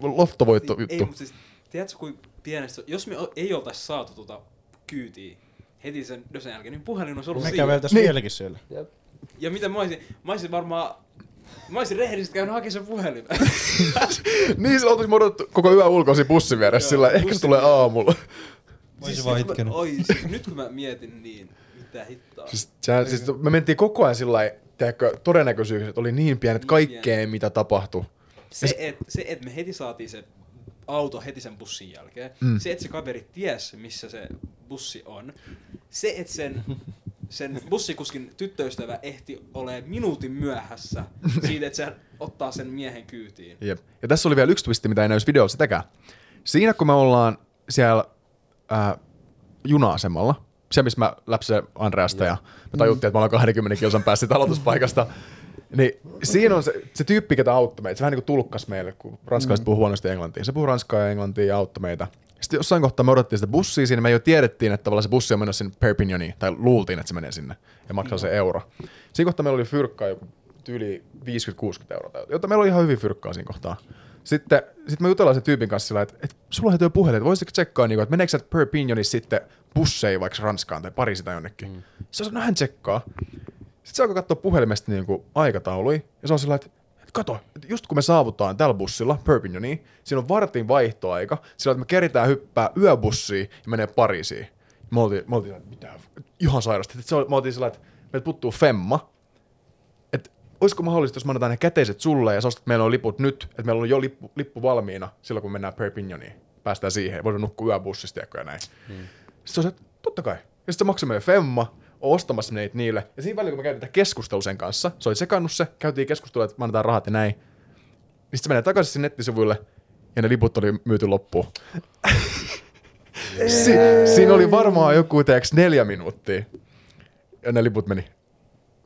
lottovoitto juttu. Ei, mutta siis tiedätkö kuin pienestä, jos me ei oltais saatu tuota kyytiä heti sen jälkeen, niin puhelin olisi ollut siinä. Me käveltäis vieläkin siellä. Ja mitä mä olisin varmaan... Mä olisin rehellisesti käynyt hakemaan sen puhelimen. Niin, sillä oltaisiin odottu koko yön ulkoa siinä bussin vieressä, sillä ehkä se tulee aamulla. Olisin vaan itkenyt. Nyt kun mä mietin, niin mitä hittaa. Siis me mentiin koko ajan sillä lailla, todennäköisyykset oli niin pienet kaikkeen, mitä tapahtui. Se, et me heti saatiin se auto heti sen bussin jälkeen. Se, että se kaveri tiesi, missä se bussi on. Se, että sen bussikuskin tyttöystävä ehti olemaan minuutin myöhässä siitä, että se ottaa sen miehen kyytiin. Jep. Ja tässä oli vielä yksi twisti, mitä ei näy videolla sitäkään. Siinä kun me ollaan siellä juna-asemalla, siellä missä mä läpsen Andreasta ja me tajuttiin, että me ollaan 20 kilsan päässä aloituspaikasta, niin siinä on se tyyppi, ketä auttoi meitä. Se vähän niin kuin tulkkasi meille, kun ranskalaiset puhuu huonosti englantia. Se puhuu ranskaa ja englantia ja auttoi meitä. Sitten jossain kohtaa me odottiin sitä bussia siinä, me jo tiedettiin, että tavallaan se bussi on menossa sinne Perpignaniin, tai luultiin, että se menee sinne, ja maksaa se euro. Siinä kohtaa meillä oli fyrkkaa joku yli 50-60 euroa, jotta meillä oli ihan hyvin fyrkkaa siinä kohtaa. Sitten me jutellaan sen tyypin kanssa sillä, että sulla on jo puhelit, että voisitko tsekkaa, että meneekö sä Perpignanissa sitten busseihin vaikka Ranskaan tai Pariisiin tai jonnekin. Mm. Se on hän tsekkaa. Sitten se alkoi katsoa puhelimesta aikatauluja ja se on sillä, että kato, että just kun me saavutaan tällä bussilla Perpignaniin, siinä on vartin vaihtoaika, sillä että me keritään hyppää yöbussiin ja menee Pariisiin. Me oltiin sillä, että mitä, ihan sairasti. Me oltiin sillä, että meiltä puuttuu femma. Olisiko mahdollista, jos me annetaan ne käteiset sulle ja sä ostat, että meillä on liput nyt, että meillä on jo lippu valmiina silloin, kun mennään Perpignaniin. Päästään siihen, voidaan nukkua yöbussista ja näin. Hmm. Sitten se on, että totta kai. Ja sitten se maksoi meille femma, on ostamassa niitä niille. Ja siinä välillä, kun me käytiin tätä keskustelua sen kanssa, se oli sekannut se, käytiin keskustelua, että me annetaan rahat ja näin. Sitten se menee takaisin sinne nettisivuille ja ne liput oli myyty loppuun. Siinä oli varmaan joku teeksi 4 minuuttia ja ne liput meni.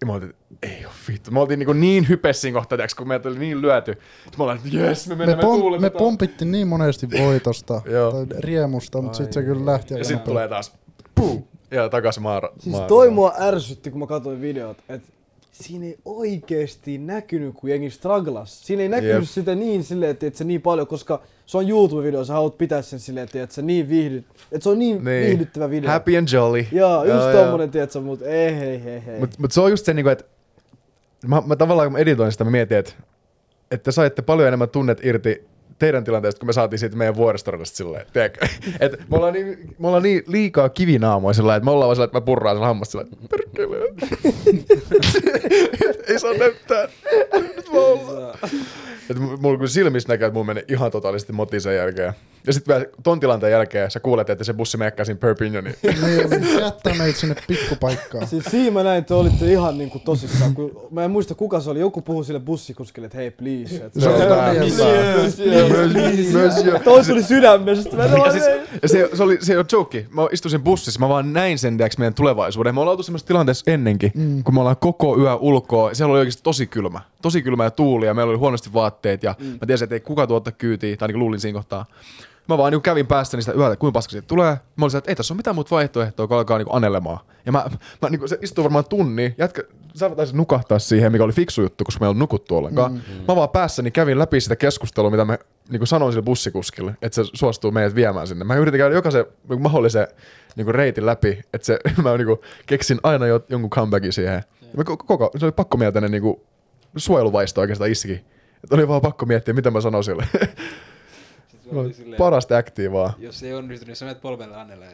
Ja mä oltiin, ei oo vittu. Me oltiin niin hypessä siinä kohtaa, kun meitä oli niin lyöty. Mä olin, että jes, me tuuletetaan. Me pompittiin niin monesti voitosta tai riemusta, mutta sit se kyllä lähti. Ja sit tulee taas, puu, ja takas maara. Siis toi mua ärsytti, kun mä katsoin videot, että siinä ei oikeesti näkynyt, kun jengi strugglas. Siinä ei näkynyt sitä niin silleen, että se niin paljon, koska se on YouTube-video, sä haluat pitää sen silleen, että se niin että se on niin viihdyttävä video. Happy and jolly. Joo, just tommonen, tietsä, mut ei. Mut se on just se niinku, että mä tavallaan kun mä editoin sitä, mä mietin, että saitte paljon enemmän tunnet irti teidän tilanteesta, kun me saatiin siitä meidän vuoristorkasta silleen, tiedätkö? Että me ollaan niin liikaa kivinaamoja sillä, että me ollaan vaan sillä, että mä purraan sen hammasta sillä, että perkeleen. Ei saa näyttää. Nyt mä ollaan. Että mulla kyllä silmissä näkee, että mulla meni ihan totaalisesti motiin sen jälkeen. Ja sit ton tilanteen jälkeen sä kuulet, että se bussi menekkää siinä Perpignaniin. Niin, jättää meitä sinne pikkupaikkaan. Siis siinä mä näin, te olitte ihan niinku tosissaan. Kun, mä en muista kuka se oli, joku puhui sille bussikuskille, että hei please. Et, se toi tuli sydämestä. Se ei ole joke. Mä istuin bussissa, mä vaan näin sen teeksi meidän tulevaisuuden. Me ollaan oltu semmoisessa tilanteessa ennenkin, kun me ollaan koko yö ulkoa. Siellä oli oikeesti tosi kylmä ja tuuli ja meillä oli huonosti vaatteet ja mä tiesin, että ei kuka tuottaa kyytiä, tai niin luulin siinä kohtaa. Mä vaan niin kävin päästä niistä yöltä, kuinka paska siitä tulee. Mä olin, että ei tässä ole mitään muuta vaihtoehtoa, kun alkaa niin anelemaan. Ja mä niin se istui varmaan tunnin, saataisiin nukahtaa siihen, mikä oli fiksu juttu, koska me ei ollut nukuttu ollenkaan. Mm-hmm. Mä vaan päässäni kävin läpi sitä keskustelua, mitä mä niin sanoin sille bussikuskille, että se suostuu meidät viemään sinne. Mä yritin käydä jokaisen niin mahdollisen niin reitin läpi, että se, mä niin keksin aina jonkun comebackin siihen. Mä se oli pakkomieltäinen niin suojeluvaisto oikeastaan iski. Et oli vaan pakko miettiä, mitä mä sanon sille. Silleen, parasta actia vaan. Jos ei onnistu, niin sä menet polvelle Annelle.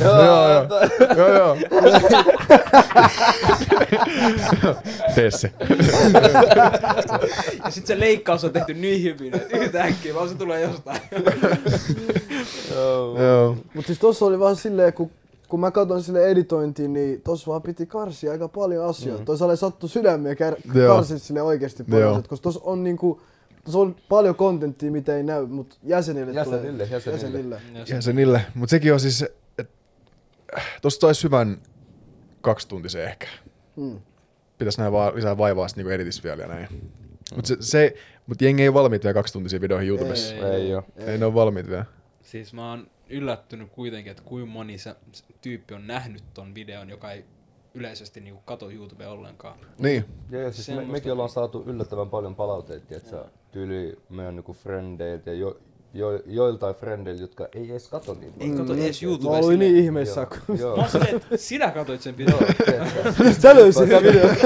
Joo. Tee se. Ja sit se leikkaus on tehty niin hyvin, että yhtäkkiä vaan se tulee jostain. Mut siis tossa oli vaan silleen, kun mä katson sille editointiin, niin tossa vaan piti karsia aika paljon asioita. Toisaalta ei sattu sydämiä karsit sille oikeesti paljon, koska tossa on niinku se on paljon kontenttia, mitä ei näy, mutta jäsenille. Mutta sekin on siis, että tuossa taisi hyvän 2 tuntia ehkä. Pitäisi näin vaan lisää vaivaa sitten niinku editissä vielä ja näin. Mutta jengi ei ole valmiit vielä 2-tuntisia videoihin YouTubessa. Ei ne ole valmiit vielä. Siis mä oon yllättynyt kuitenkin, että kuinka moni se tyyppi on nähnyt ton videon, joka ei yleisesti niinku katso YouTubea ollenkaan. Niin. Ja siis mekin ollaan saatu yllättävän paljon palautetta, että tyyli meidän niinku frendeiltä ja joiltain frendeiltä, jotka ei edes katso niitä. Ei katso edes YouTubea. Mä olin niin ihmeessä. Mä sanoin, että sinä katsoit sen videon. Sä löysit sen videon.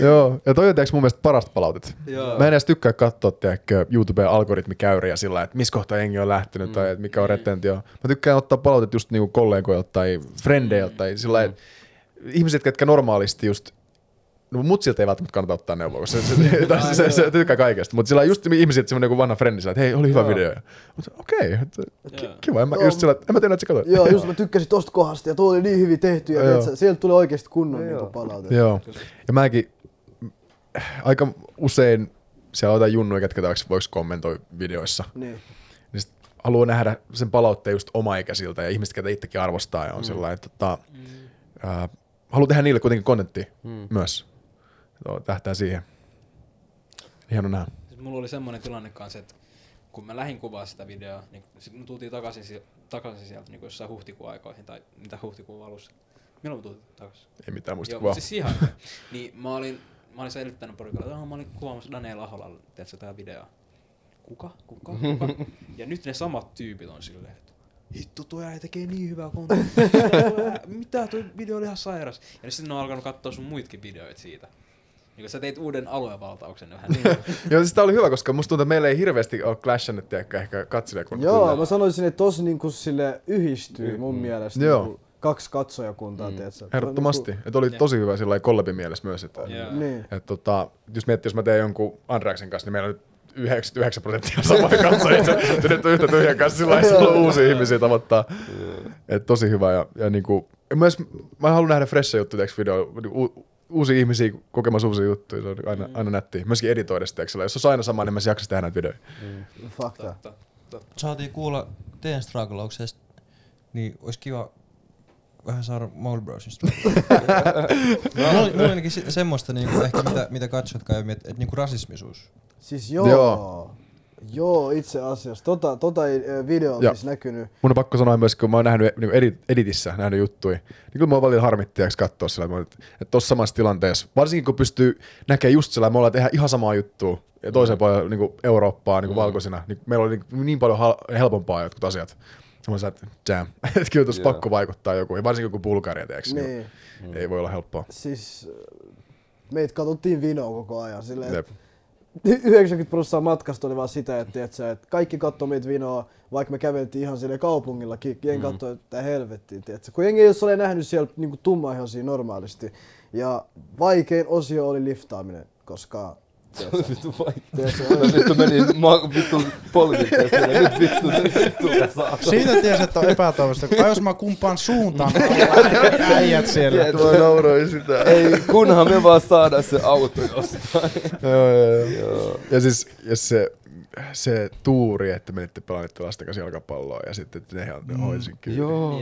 Joo, ja toi on mun mielestä parasta palautetta. Mä en edes tykkää katsoa YouTubeen algoritmikäyriä sillä, että missä kohtaa jengi on lähtenyt tai mikä on retentio. Mä tykkään ottaa palautetta just niinku kollegoilta tai frendeiltä tai sillä, että ihmiset, jotka normaalisti just, no mut siltä ei välttämättä kannata ottaa neuvoa, koska se tykkää kaikesta, mutta sillä on just ihmiset, semmoinen joku vanha frendi, että hei, oli hyvä video. Mutta okei, kiva, en mä tiedä, että sä katot. Joo, just mä tykkäsin tosta kohdasta ja tuo oli niin hyvin tehty ja sieltä tuli oikeesti kunnon palautetta. Joo, ja mäkin aika usein siellä otan junnuja, ketkä taakse voiko kommentoi videoissa. Niin sit haluaa nähdä sen palautteen just omaikäisiltä ja ihmiset, ketä itsekin arvostaa ja on sellainen, että haluan tehdä niille kuitenkin kontenttia myös. Tähtää siihen. Hieno nähdä. Siis mulla oli semmoinen tilanne kanssa, että kun mä lähdin kuvaa sitä videoa, niin me tultiin takaisin sieltä niin jossain huhtikuun aikoihin tai mitä huhtikuun alussa. Milloin me tultiin takaisin? Ei mitään muista kuvaa. Siis ihan. Niin mä olin säilyttänyt porukalla, että mä olin kuvaamassa Daniel Ahola, teetkö tää videoa. kuka? Ja nyt ne samat tyypit on silleen, että hittu, tuo ei tekee niin hyvää kontenttia, mitä, tuo video oli ihan sairas. Ja sitten ne on alkanut katsoa sun muitkin videoita siitä. Niin kun sä teit uuden aluevaltauksen vähän. Joo, siis tää oli hyvä, koska musta tuntuu, että meillä ei hirveästi ole clashannut, tiedäkö, ehkä katselijakunnan. Joo, mä sanoisin, että tossa niinku sille yhdistyy mun mielestä. Joo. Kaksi katsojakuntaa, tiedätkö? Ehdottomasti. Että oli tosi hyvä sillä kollabi mielessä myös. Jos miettii, jos mä teen jonkun Andreasin kanssa, niin meillä on nyt 99% on samaa katsojia. Se nyt on yhtä tyhjän kanssa sillä lailla uusia ihmisiä tavoittaa. Että tosi hyvä. Ja niinku, myös, mä haluan nähdä freshia juttuja, tiedätkö, video. Uusia ihmisiä kokemassa uusia juttuja, se on aina nättiä. Myöskin editoidessa tekstillä. Jos on aina sama, niin mä jaksaisi tehdä näitä videoita. Fakta. Saatiin kuulla teidän strugglauksesta, niin olisi kiva vähän saada Molibrosinista. Mulla on ainakin semmoista, niinku, ehkä, mitä katsot käy, että niinku rasismisuus. Siis joo. Joo, itse asiassa. Tota video on siis näkynyt. Mun on pakko sanoa myös, kun mä oon nähnyt niin editissä nähnyt juttuja, niin kyllä mä oon valilla harmittijaksi katsoa sillä, että tossa samassa tilanteessa, varsinkin kun pystyy näkemään just sillä, me ollaan tehdä ihan samaa juttua ja toiseen puolella niin Eurooppaa niin valkoisena, niin meillä oli niin paljon helpompaa jotkut asiat. Mä sanoin, että jam, että kyllä tossa pakko vaikuttaa joku, ja varsinkin kun Bulgaria teeksi, niin ei voi olla helppoa. Siis meitä katsottiin vinoa koko ajan silleen, että 90% matkasta oli vaan sitä, että kaikki katsoi meitä vinoa, vaikka me käveltiin ihan siellä kaupungillakin. Jengi katsoi, että helvettiin, tietsä. Kun jengi ei ole nähnyt siellä niin tummaihoisia normaalisti. Ja vaikein osio oli liftaaminen, koska... Vittu vaikein. Vittu meni polvilleen siellä. Nyt vittu saa. Siitä tiesi, että on epätoivosta. Tai jos mä kumpaan suuntaan, niin äijät siellä. Mä nauroin sitä. Ei, kunhan me vaan saadaan se auto jostain. Joo. Ja siis se tuuri, että menitte pelaatte lasten kanssa jalkapalloa ja sitten nehän hoisin kyllä. Joo.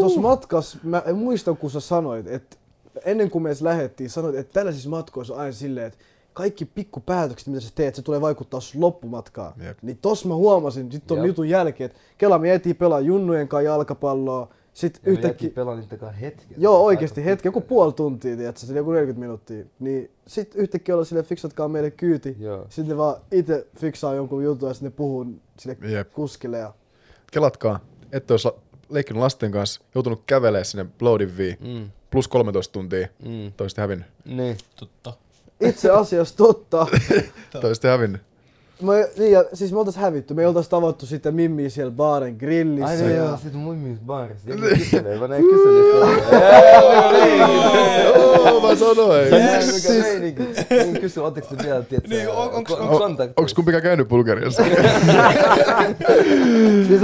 Tuossa matkas, mä en muista kun sä sanoit, että ennen kuin me edes lähdettiin, sanoit, että tällaisissa matkoissa on aina silleen, että kaikki pikkupäätökset, mitä sä teet, se tulee vaikuttaa sun loppumatkaan. Yep. Niin tossa mä huomasin sit ton jutun jälkeen, että kela me jätiin pelaa junnujen kanssa jalkapalloa. Sit ja yhtäkkiä... me jätiin pelaa niitäkään hetken. Joo, oikeesti hetken, joku puoli tuntia, tiiätsä, joku 40 minuuttia. Niin sit yhtäkkiä ollaan silleen, fiksatkaa meille kyyti. Sitten ne vaan ite fiksaa jonkun jutun ja sitten ne puhuu sille kuskille. Ja... kelatkaa, ette ois leikkinyt lasten kanssa, joutunut kävelemään sinne Plovdiviin. Plus 13 tuntia, te oisitte hävinnyt. Niin, totta. Itse asiassa totta. Toista hävinnyt. Siis me oltais hävitty. Me ei oltais tavattu sitä mimmiä siellä baaren grillissä. Ai niin, joo, sit mimmiä baarissa. Jokin kyselee, vaan ei kyselee. Mä sanoin. En kysy, ootteks te vielä, tietsä, kontakteissa? Onks kumpikaan käynyt Bulgariassa? Siis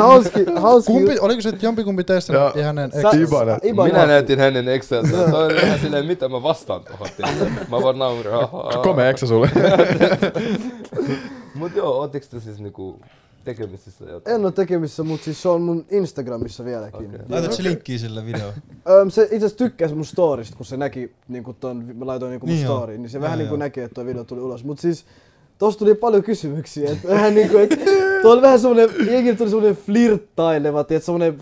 hauski... Oliko se jompikumpi teistä näytti hänen ekseltä? Minä näytin hänen ekseltä. Toi oli ihan silleen, mitä mä vastaan tohon. Mä vaan naurin. Komea eksä sulle. Mut joo, ootteko te siis niinku tekemisissä jotain? En oo tekemisissä, mut siis se on mun Instagramissa vieläkin. Okay. Laitatko se linkkiä sillä videoon? Se itse asiassa tykkäsi mun storista, kun se näki niinku ton, mä laitoin niinku mun storyin, niin se vähän niinku näki, että toi video tuli ulos. Mut siis tossa tuli paljon kysymyksiä, että vähän niinku, et toi oli vähän semmonen, jengille tuli semmonen flirttaileva, tiiä,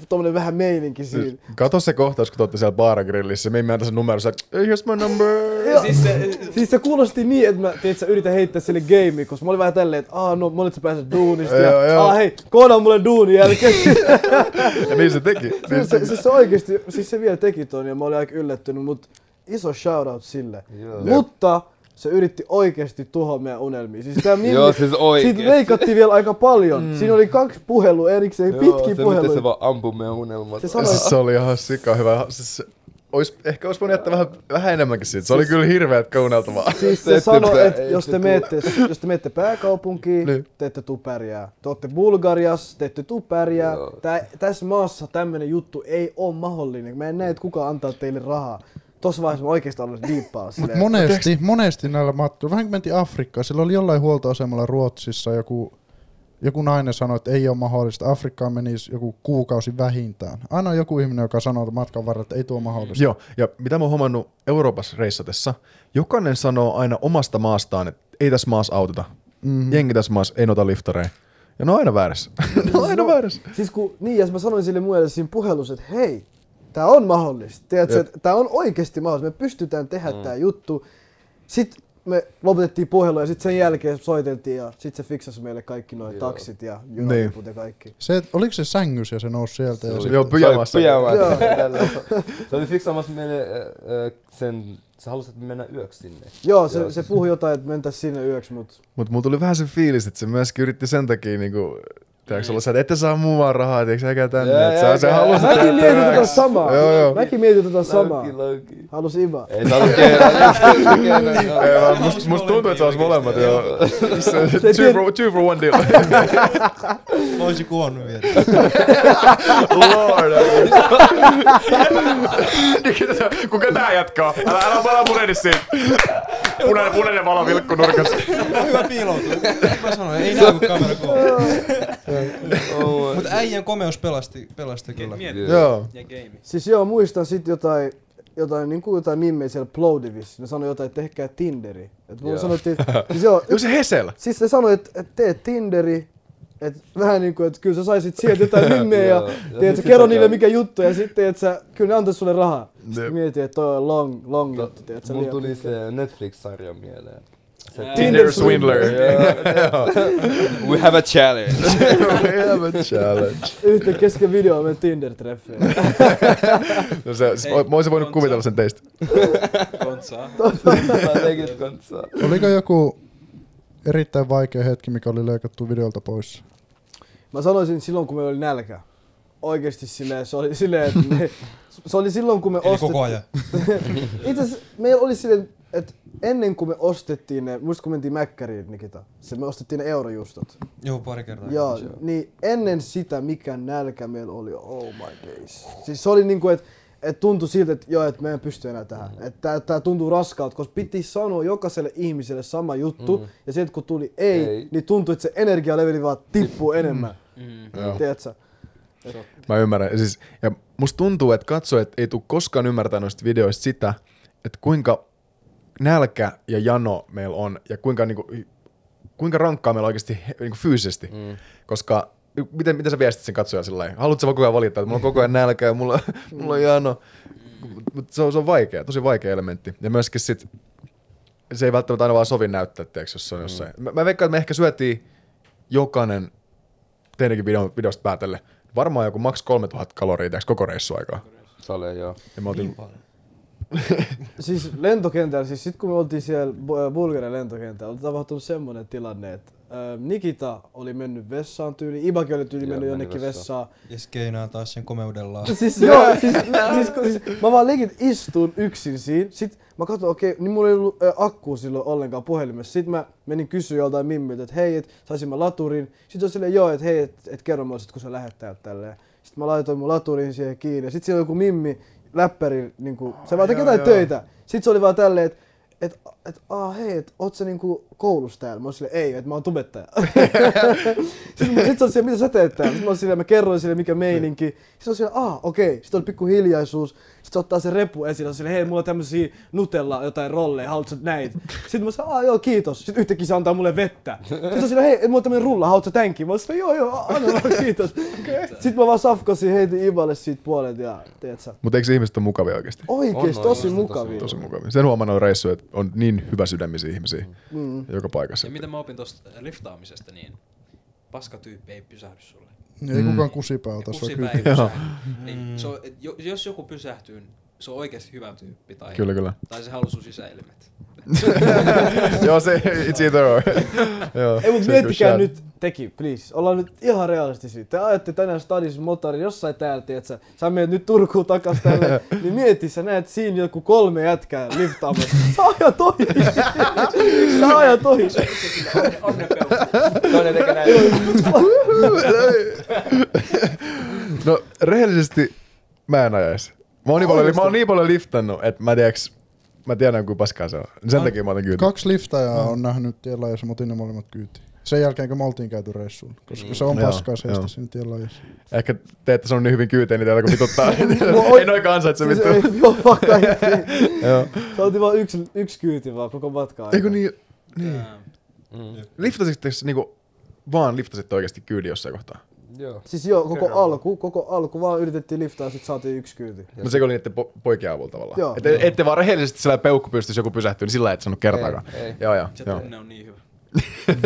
tommonen vähän meininki siinä. Kato se kohtaus, kun te ootte siellä baaragrillissä, me emme antaa sen numero, sä here's my number. Siis se kuulosti niin, että mä yritän heittää sille gamea, koska mä olin vähän tälleen, että no, mä olin sä pääset duunista, ja hei, koodaa mulle duunin jälkeen. Ja niin se teki. Se oikeesti, siis se vielä teki ton, ja mä olin aika yllättynyt, mutta iso shoutout sille. Mutta... se yritti oikeesti tuhoa meidän unelmia. Siis tää mimmi, siis siitä leikattiin vielä aika paljon. Siinä oli 2 puhelua erikseen, pitkiä puheluja. Miten se vaan ampui meidän unelmat. Se oli ihan sika hyvä. Siis, ehkä olisi voinut jättää vähän enemmänkin siitä. Se oli kyllä hirveät kuunneltavaa. Siis se sanoi, että jos te menette pääkaupunkiin, te ette tuu pärjää. Te ootte Bulgariassa, te ette tuu pärjää. Tässä maassa tämmönen juttu ei oo mahdollinen. Mä en näe, että kuka antaa teille rahaa. Tossa vaiheessa mä oikeastaan olin diippaa. Monesti näillä matkoilla, vähän kun mentiin Afrikkaan, sillä oli jollain huoltoasemalla Ruotsissa, joku nainen sanoi, että ei ole mahdollista. Afrikkaan menisi joku kuukausi vähintään. Aina on joku ihminen, joka sanoo matkan varrella, että ei tuo mahdollista. Joo, ja mitä mä oon huomannut Euroopassa reissatessa, jokainen sanoo aina omasta maastaan, että ei tässä maassa auteta. Jengi tässä maassa ei noita liftareja. Ja ne on aina väärässä. Siis kun, ja mä sanoin sille muille siinä puhelussa, että hei, tää on mahdollista. Tiedätkö, tää on oikeesti mahdollista. Me pystytään tehdä tää juttu. Sitten me lopetettiin puhelu ja sitten sen jälkeen soiteltiin ja sitten se fiksasi meille kaikki nuo taksit ja junaliput ja kaikki. Se, oliko se sängys ja se nousi sieltä? Joo, pyjämässä. Se oli fiksaamassa meille sen... Sä halusit mennä yöksi sinne. Joo, se puhui jotain, että mentäis sinne yöksi, mut mulla tuli vähän se fiilis, että se myöskin yritti sen takia niinku... Tiedätkö olla, että ette saa muu vaan rahaa, tiedätkö äkää tänne, että sä halusit tehdä tämäksi. Mäkin mietin tota samaa. Halus Iba. Ei tää ollut keinoa. Musta tuntuu, että se olisi molemmat. Two for one deal. Olisi kuonnut vielä. Lord. Kuka tää jatkaa? Älä vaan puneni siitä. Punainen valo vilkku nurkassa. Hyvä piiloutuu. Mä sanoin, ei näy kun kamera koo. Mutta äijän komeus pelasti kyllä. Joo. Ja game. Siis joo, muistan sit jotain mimmejä siellä Plovdivissa. Ne sanoi jotain, että tehkää Tinderi. Et mulle sanottiin, siis joo. Onko se Hesel? Siis ne sanoi, että tee Tinderi. Et vähän niinku, että kyllä sä saisit sieltä jotain mimmeä ja tiedätkö, kerro niille mikä juttu ja sitten, että kyllä ne antais sulle rahaa. Sitten mietin, että toi on long juttu. Mulla tuli se Netflix-sarja mieleen. Tinder Swindler. We have a challenge. Yhtä kesken videoa meidän Tinder-treffejä. No mä oisin voinut kuvitella sen teistä. Kontsaa. Oliko joku erittäin vaikea hetki, mikä oli leikattu videolta pois? Mä sanoisin silloin, kun meillä oli nälkä. Oikeesti silleen, että se oli silloin, kun me ostettiin. Koko ajan. Itse asiassa meillä oli silleen, että ennen kuin me ostettiin ne, muistat kun mentiin Mäkkäriin, Nikita, me ostettiin ne eurojustot. Joo, pari kertaa. Joo, niin ennen sitä, mikä nälkä meillä oli, oh my days. Siis se oli niinku, että tuntui siltä, että joo, että me en pysty enää tähän. Että tää tuntuu raskaalta, koska piti sanoa jokaiselle ihmiselle sama juttu, ja sitten kun tuli ei, niin tuntui, että se energialeveli vaan tippuu enemmän. Tiedätkö? Mä ymmärrän. Siis, ja musta tuntuu, että katsojat ei tule koskaan ymmärtämään noista videoista sitä, että kuinka nälkä ja jano meillä on ja kuinka rankkaa meillä oikeasti niinku fyysisesti, koska miten sä viestit sen katsojan sillain? Haluatko sä vaan koko ajan valittaa, että mulla on koko ajan nälkä ja mulla on jano, mutta se on vaikea, tosi vaikea elementti ja myöskin sit se ei välttämättä aina vaan sovi näyttää, teeks, jos se on jossain. Mä veikkaan, että me ehkä syötiin jokainen teidänkin videosta päätelle varmaan joku maks 3000 kaloria teeks koko reissuaikaa. Sale, joo. Ja mä otin... Siis lentokentällä, siis sit kun me oltiin siellä Bulgarian lentokentällä, oli tapahtunut semmonen tilanne, että Nikita oli mennyt vessaan tyyliin, Ibakin oli tyyliin mennyt jonnekin vessaan. Ja Keinaan taas sen komeudellaan. Siis joo, siis mä vaan legit istun yksin siinä, sit mä katson, okei, niin mulla ei ollut akkuu silloin ollenkaan puhelimessa. Sit mä menin kysyä joltain mimmiltä, että hei, et saisin mä laturin. Sit on silleen, joo, että hei, et kerro mulle sit kun sä lähet täältä tälleen. Sit mä laitoin mun laturin siihen kiinni, sit siellä on joku mimmi, läppäri, niinku, se vaan teki jotain töitä. Sitten se oli vaan tälleen, että oot sä niinku koulussa täällä? Mä oon silleen, ei, että mä oon tubettaja. Sitten se on silleen, mitä sä teet täällä? Sitten mä oon silleen, mä kerroin silleen, mikä meininki. Sitten on silleen, okei. Sitten oli pikku hiljaisuus. Sitten se ottaa sen repu esille, on silleen, hei, mulla on tämmösiä Nutella jotain rolleja, haluatko sä näitä? Sitten mä oon silleen, joo, kiitos. Sitten yhtäkkiä se antaa mulle vettä. Sitten on silleen, hei, mulla on tämmönen rulla, haluatko sä tänkin? Mä oon silleen, joo, anna vaan, kiitos. Sitten mä vaan safkasin, heitin Iballe siitä puolet ja teet sä. Mut eikö ihmiset ole mukavia oikeesti? Oikeesti, tosi mukavia. Tosi mukavia. Sen huomannut reissu, että on niin hyvä sydämisiä ihmisiä joka paikassa. Ja mitä mä opin tosta liftaamisesta, niin paskatyyppi ei pysähdy sulle. Ei kukaan kusipää ota sua kyllä. Niin, jos joku pysähtyy, se on oikeasti hyvä tyyppi tai, kyllä. Tai se haluaa sun sisäilmet. Joo, se it's either or. Ei, mutta miettikää nyt teki, please. Ollaan nyt ihan realistisia. Te ajatte tänään stadissa motorin jossain täältä, että sä menet nyt Turkuun takas tälle. Niin mieti, sä näet siinä joku 3 jätkää liftaamassa. Sä ajat ohi! Toinen tekee näin. No rehellisesti mä en ajaisi. Mä oon niin paljon liftannut, että mä tiedän kuin paskaa se on. Sen takia mä otan kyytiin. 2 liftajaa on nähnyt tienlaajassa, mä otin ne molemmat kyytiin. Sen jälkeen kun me oltiin käyty reissuun, koska se on paskaa seistä siinä tienlaajassa. Ehkä te ette sanonut niin hyvin kyyteen, niin teiltä kun vituttaa. Ei noinkaan ansaitse vittua. Joo, pakkaa. Sä otin vaan yksi kyyti vaan koko matkaa. Eikö niin? Liftasitte oikeasti kyydin jossain kohtaa? Joo. Siis joo, koko alku vaan yritettiin liftaa ja sit saatiin yksi kyyti. Mutta se oli niiden poikien avulla tavallaan. Joo. Ette vaan rehellisesti sillä peukku pystyisi joku pysähtyä, niin sillä et sanonut kertaakaan. Ei. Joo. Se tunne on niin hyvä.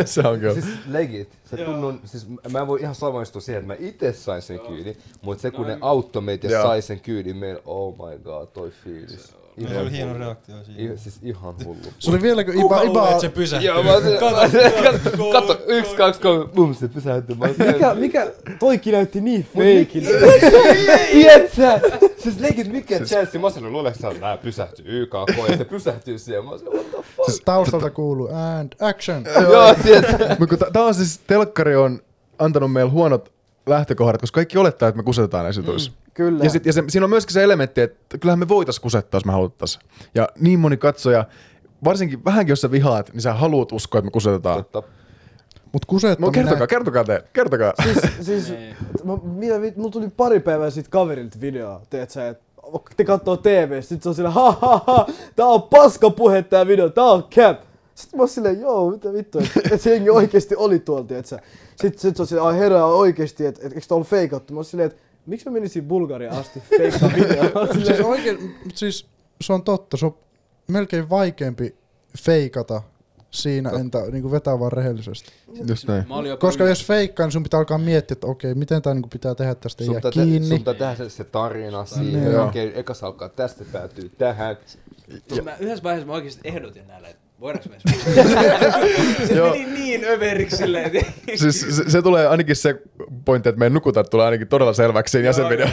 Se on kyllä. Siis legit. Se tunnun, siis mä en voi ihan samaistua siihen, että mä itse sain sen kyydin, mutta se kun ne auttoi meitä ja sai sen kyydin, meillä oh my god, toi fiilis. Se oli hieno reaktio siihen. Siis ihan hullu. Se oli vieläkö Iba... että se pysähtyi? Joo, mä sanoin, katso, 1, 2, 3, bum, se pysähtyi. Mikä? Toikin näytti niin feikille. Tietsä? Siis legit, mikä chanssi? Mä sanoin, luuleeko että nää pysähtyy YKK ja se pysähtyy siihen. Mä sanoin, what the fuck? Siis taustalta kuuluu, and action! Joo, tietsä. Tää on siis, telkkari on antanut meille huonot lähtökohdat, koska kaikki olettaa, että me kusetetaan esitys. Kyllä. Ja, siinä on myöskin se elementti, että kyllähän me voitaisiin kusettaa, jos me haluttaisiin. Ja niin moni katsoja, varsinkin vähänkin jos sä vihaat, niin sä haluat uskoa, että me kusetetaan. Totta. Mut kusettaminen... Kertokaa te. Siis mulla tuli pari päivää siitä kaverilta videoa, teetkö, että te kattoo TV, sit se on sillä ha, tää on paska puhe tää video, tää on cap. Sitten mä oon silleen, joo, mitä vittu, että se jengi oikeesti oli tuolta, tietsä. Sitten se on silleen, ai herra oikeesti, että eikö tää ollut feikattu? Mä oon silleen, että miksi mä menisin Bulgariaan asti feikkaa videoon? Siis se on totta, se on melkein vaikeampi feikata siinä, entä niin kuin vetää vaan rehellisesti. Just näin. Koska jos feikkaa, niin sun pitää alkaa miettiä, että okei, miten tää niin kuin pitää tehdä, tästä ei jää kiinni. Sun pitää tehdä se tarina siihen, okei, ekas alkaa tästä päätyy tähän. Yhdessä vaiheessa mä oikeesti ehdotin näille, voidaanko me se meni niin överiksi silleen. Siis se tulee ainakin se pointti, että meidän nukutat tulee ainakin todella selväksi sen jäsenvideo.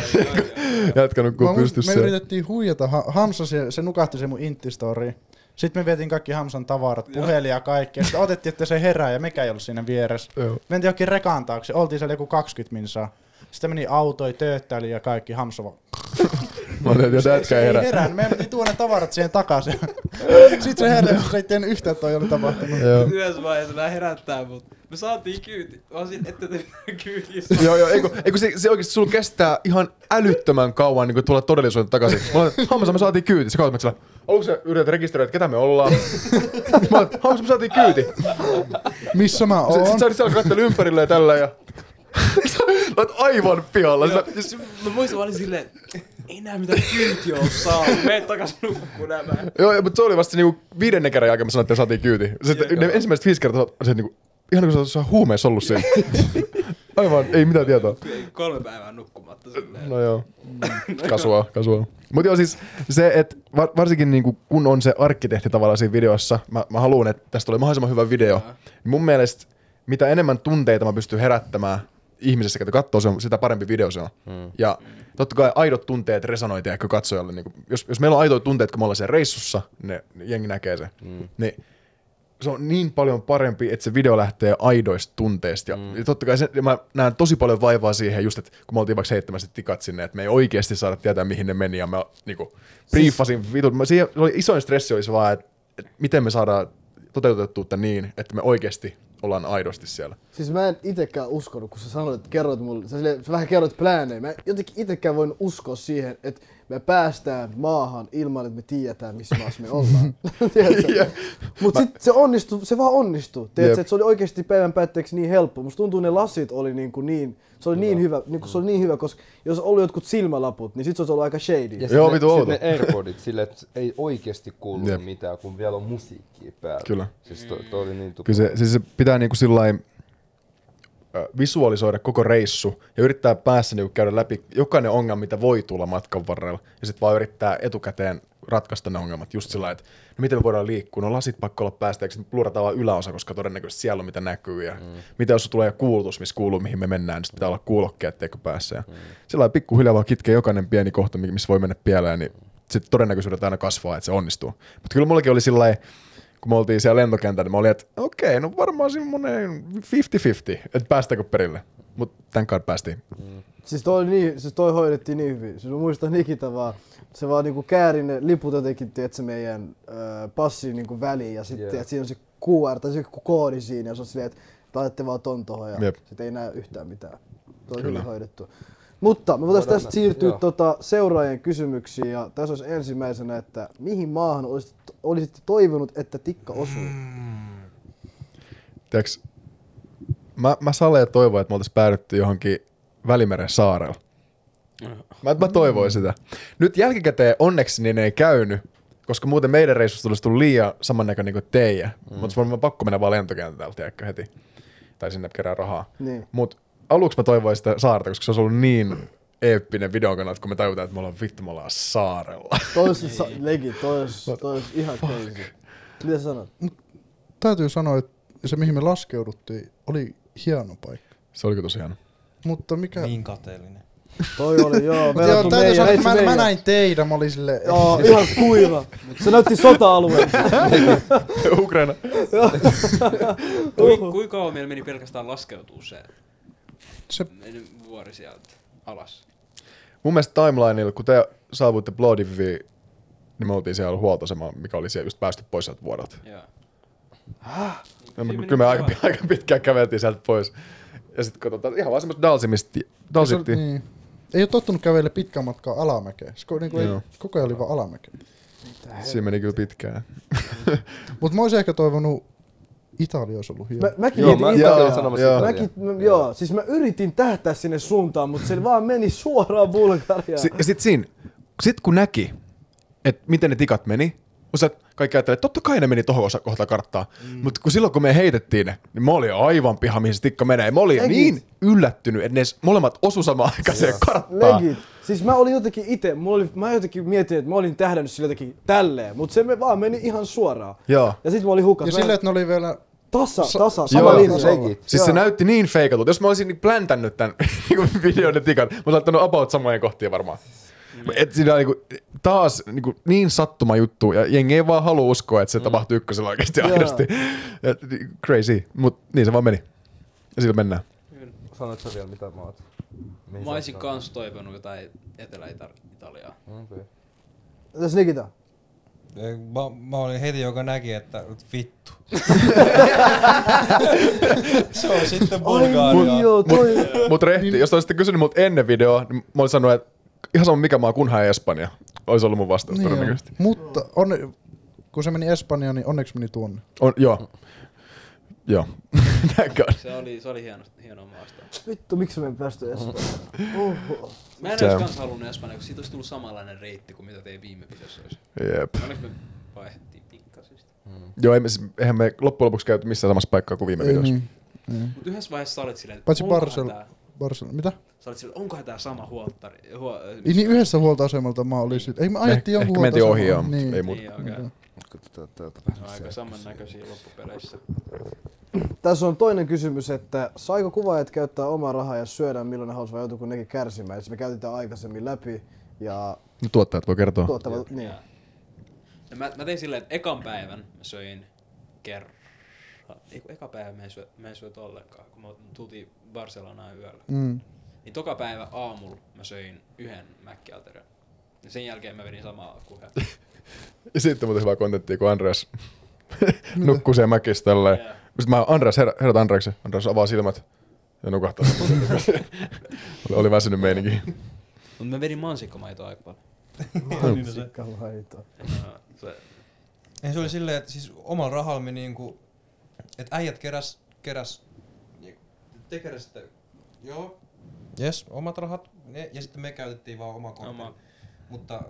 Jatka nukkuu pystyssä. Me yritettiin huijata. Hamsa se nukahti sen mun intistoriin. Sitten me vietiin kaikki Hamsan tavarat, puhelin ja kaikki. Sitten otettiin, että se herää ja mekään ei ollut siinä vieressä. Mentiin johonkin rekaan taakse. Oltiin siellä joku 20 minsaa. Sitten meni autoi, tööttäili ja kaikki. Hamsa vaan... Se ei herännyt, meidän piti tuoda ne tavarat siihen takaisin. Sitten se herää, koska ei tiennyt yhtään, että toi oli tapahtunut. Yhdessä vaiheessa nää herättää mut. Me saatiin kyyti, osin ette tehdä kyytissä. Joo, eiku se oikeesti sulla kestää ihan älyttömän kauan niinku tulla todellisuuteen takaisin. Hamsa, me saatiin kyyti. Se kautta mä sillä, aluksi sä yrität rekisteröidä, että ketä me ollaan? Hamsa, me saatiin kyyti. Missä mä oon? Sitten sä olit siellä kattelu ympärille ja tällä ja... Sä oot aivan pihalla. Mä muistan vaan silleen, ei nää mitään kyytiä oo saa. Mene takas nukkuun nämä. Joo, mutta se oli vasta niinku 5. kerran jälkeen mä sanoin, että saatiin kyyti. Sitten ensimmäiset 5 kertaa sä oot niinku, ihan kun sä oot tuossa huumeessa ollut siinä. Aivan, ei mitään tietoa. 3 päivää nukkumatta silleen. No joo, kasua. Mut joo siis se, että varsinkin niinku kun on se arkkitehti tavallaan siinä videossa, mä haluun, että tästä tulee mahdollisimman hyvä video. Mun mielestä mitä enemmän tunteita mä pystyn herättämään ihmisessä, kun katsoo, sitä parempi video se on. Ja totta kai aidot tunteet resonoi ehkä katsojalle. Niin jos meillä on aitoja tunteet, kun me ollaan siellä reissussa, niin jengi näkee sen. Niin se on niin paljon parempi, että se video lähtee aidoista tunteista. Ja totta kai mä näen tosi paljon vaivaa siihen, just, että kun me oltiin vaikka heittämässä tikat sinne, että me ei oikeasti saada tietää, mihin ne meni. Ja mä niin kuin, brieffasin vitut. Isoin stressi olisi vaan, että miten me saadaan toteutettua tämän niin, että me oikeasti ollaan aidosti siellä. Siis mä en itekään uskonut, kun sä sanoit, että kerroit mulle, sä vähän kerroit plääneja. Mä en jotenkin itekään voin uskoa siihen, että me päästään maahan ilman, että me tiedetään, missä maassa me ollaan. Mut sit se vaan onnistui. Se oli oikeesti päivän päätteeksi niin helppo. Musta tuntuu, ne lasit oli niin se oli niin hyvä, koska jos oli jotkut silmälaput, niin sit se olisi ollut aika shady. Ja sit ne AirPodit sille, että ei oikeesti kuulu mitään, kun vielä on musiikkia päällä. Kyllä. Siis toi oli niin tupu. Siis se pitää niinku sillain visualisoida koko reissu ja yrittää päässä niinku käydä läpi jokainen ongelma, mitä voi tulla matkan varrella. Ja sit vaan yrittää etukäteen ratkaista ne ongelmat just sillä, että no miten me voidaan liikkua, no lasit pakko olla päästä, eikö plurataan vaan yläosa, koska todennäköisesti siellä on mitä näkyy ja mitä jos tulee kuulutus, missä kuuluu, mihin me mennään, niin sit pitää olla kuulokkeet teikö päässä. Ja sillä pikkuhiljaa vaan kitkee jokainen pieni kohta, missä voi mennä pieleen, niin sit todennäköisyydet aina kasvaa, että se onnistuu. Mutta kyllä mullakin oli sillä lailla, kun me oltiin siellä lentokentällä, niin mä olin, että okei, no varmaan semmonen 50-50, että päästäänkö perille. Mut tän kanssa päästiin. Siis toi hoidettiin niin hyvin. Siis mä muistan Nikita vaan, se vaan niinku käärin ne liput jotenkin, tietsä, meidän passiin niinku väliin ja sitten siinä on se QR tai se koodi siinä ja se on silleen, että laitatte vaan ton tohon ja sit ei näe yhtään mitään. Toi on hoidettu. Mutta me voitaisiin tästä siirtyä seuraajien kysymyksiin ja tässä olisi ensimmäisenä, että mihin maahan olisitte toivonut, että tikka osuu? Tiedätkö, Mä Sale toivon, että me oltaisiin päädytty johonkin Välimeren saarella. Mä toivoin sitä. Nyt jälkikäteen onneksi niin ei käynyt, koska muuten meidän reissusta olisi tullut liian samannäköinen kuin teidän. Mutta mä pakko mennä vaan lentokentällä, tiedätkö, heti. Tai sinne kerää rahaa. Niin. Mut aluksi mä toivoin sitä saarta, koska se olisi ollut niin eeppinen videokanat, kun me tajutaan, että me ollaan vittu, me ollaan saarella. Toi olisi ihan crazy. Mitä sä sanot? Täytyy sanoa, että se mihin me laskeuduttiin oli hieno paikka. Se oli tosi hieno. Mutta mikä... Niin kateellinen. Toi oli, joo. Mä näin teidän, mä olin silleen... Joo, ihan kuiva. Se näytti sota-alueelta. Ukraina. Kuinka kauan meillä meni pelkästään laskeutuu se? Meni vuori sieltä alas. Mun mielestä timelineilla, kun te saavuitte Plovdiviin, niin me oltiin siellä huoltoasemaan, mikä oli siellä just päästy pois sieltä vuorelta. Joo. Häh? Kyllä me aika pitkään käveltiin sieltä pois. Ja sit katsotaan, ihan vaan semmoista dalsittiin. Niin. Ei oo tottunut kävelle pitkän matkaa alamäkeen. Koko ajan oli vaan alamäkeen. Siinä meni kyllä pitkään. Mut mä olisin ehkä toivonut, Italia olisi ollut hieno. Mäkin mietin Italiaa sanomassa. Joo, siis mä yritin tähtää sinne suuntaan, mut se vaan meni suoraan Bulgariaan. Sit kun näki, että miten ne tikat meni, kaikki ajattelee, että totta kai ne meni tohon kohtaan karttaa, mutta silloin kun me heitettiin ne, niin mä olin aivan piha, mihin se tikka menee. Mä olin niin yllättynyt, että ne molemmat osu samaan aikaiseen karttaan. Legit. Siis mä olin jotenkin mä jotenkin mietin, että mä olin tähdännyt sille jotenkin tälleen, mutta se vaan meni ihan suoraan. Joo. Ja sit mä olin hukassa. Ja silleen, että ne oli vielä... Tasa, sama linja. Siis se näytti niin feikatulta. Jos mä olisin pläntännyt tämän videon ja tikan, mä oon laittanut about samojen kohtiin varmaan. Et siinä taas niin sattuma juttu, ja jengi ei vaan halua uskoa, että se tapahtui ykkösellä oikeasti aidosti. Crazy, mut niin se vaan meni. Ja sillä mennään. Sanoit sä vielä mitä maat? Mä oisin kans toivonut jotain Etelä-Italiaa. Okay. Tässä Nikita? Mä olin heti, joka näki, että vittu. Se on sitten Bulgaria. Mut rehti, jos olisitte kysynyt mut ennen videoa, niin mä olin sanonut, että ihan sama mikä maa, kunhan ei Espanja. Ois ollut mun vastaus niin todennäköisesti. Mutta kun se meni Espanjaan, niin onneksi meni tuonne. Joo. Se oli hieno maasta. Vittu, miksi me ei päästy Espanjaan? Oho. Mä en edes halunnut Espanjaan, koska siitä olisi tullut samanlainen reitti kuin mitä tein viime videossa olisi. Jep. Onneksi me vaihdettiin pikkasista. Joo, eihän me loppujen lopuksi käyty missään samassa paikkaa kuin viime videossa. Mut yhdessä vaiheessa sä olet silleen, että Barcelona. Mitä? Sä olit sillä, onkohan tää sama huoltari? Ei niin yhdessä huoltoasemalta mä olin sit. Ei mä ajettiin jo huoltoasemalta. Ehkä mentiin ohi, mutta ei muuta. Aika samannäköisiä loppupeleissä. Tässä on toinen kysymys, että saiko kuvaajat käyttää omaa rahaa ja syödään milloin haluaisi vai joutuuko nekin kärsimään? Me käytetään aikaisemmin läpi ja... Tuottajat voi kertoa. Niin. No mä tein silleen, että ekan päivän mä söin kerran. Eka päivä mä en syöt ollenkaan, kun me tultiin Barcelonaan yöllä. Niin toka päivä aamulla mä söin yhden mäkkialterian. Ja sen jälkeen mä vedin samaa kuin hän. Ja sitten muuten hyvää kontenttia, kun Andreas nukkuu siellä mäkissä tälleen. Yeah. Sitten mä herät Andreaksi. Andreas avaa silmät ja nukahtaa. Oli väsynyt meininki. Mutta mä vedin mansikkomaitoa aika paljon. Mansikkamaitoa. Se oli silleen, että siis omalla rahalla me niinku... Että äijät keräs, te keräsitte, joo, yes, omat rahat, ne, ja sitten me käytettiin vaan omaa korttia, mutta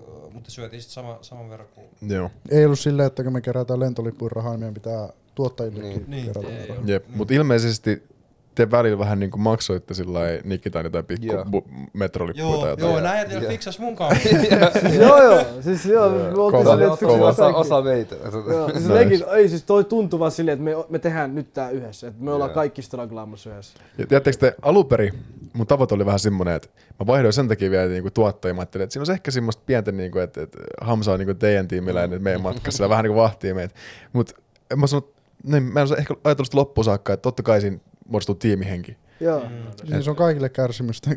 syötiin sitten saman verran kuin... Joo. Ei ollut silleen, että kun me kerätään lentolipun rahaa, niin meidän pitää tuottajillekin kerätä rahaa. Jep, mutta ilmeisesti te välillä vähän niinku maksoitte sillai Nikitain jotain pikku metrolippuja tai jotain. Joo, näin teillä fiksas mun kanssa. Siis joo, me oltiin silleen, että fiksas osa meitä. Siis toi tuntuu vaan silleen, että me tehdään nyt tää yhdessä, että me ollaan kaikki straglaamassa yhdessä. Tiedättekö te, alunperin mun tavoite oli vähän semmonen, että mä vaihdoin sen takia vielä niinku tuottajia, mä ajattelin, että siinä on ehkä semmoista pientä niinku, että Hamsa on niinku teidän tiimiläinen meidän matkassa ja vähän niinku vahtii meitä. Mut mä sanon, mä en osaa ehkä ajatella sitä loppuun saakka, että totta kai siinä muodostuu tiimihenki. Joo. Niin se on kaikille kärsimystä.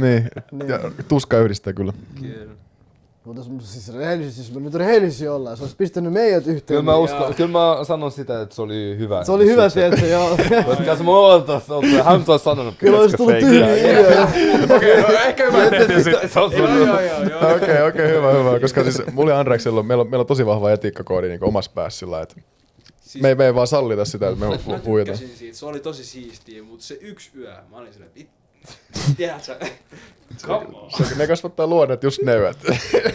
niin. Ja tuska yhdistää kyllä. Kyllä. Mutta siis me nyt rehellisesti ollaan. Se olisi pistänyt meidät yhteen. Kyllä mä sanon sitä, että se oli hyvä. Se oli hyvä sieltä, joo. Koska se muodossa on, että Hamsa olisi sanonut. Kyllä olisi tullut tyhmiä ideoja. Okei, no ehkä hyvä tehtiin sitten. Okei, hyvä. Koska siis mulla ja Andreksella meillä on tosi vahva etiikkakoodi omassa päässä sillä, että Siis me ei vaan sallita sitä, että me huijataan. Mä tykkäsin siitä, se oli tosi siistiä, mutta se yksi yö, mä olin silleen, että tiedätkö? Come on. Ne kasvattaa luonnet just ne yöt.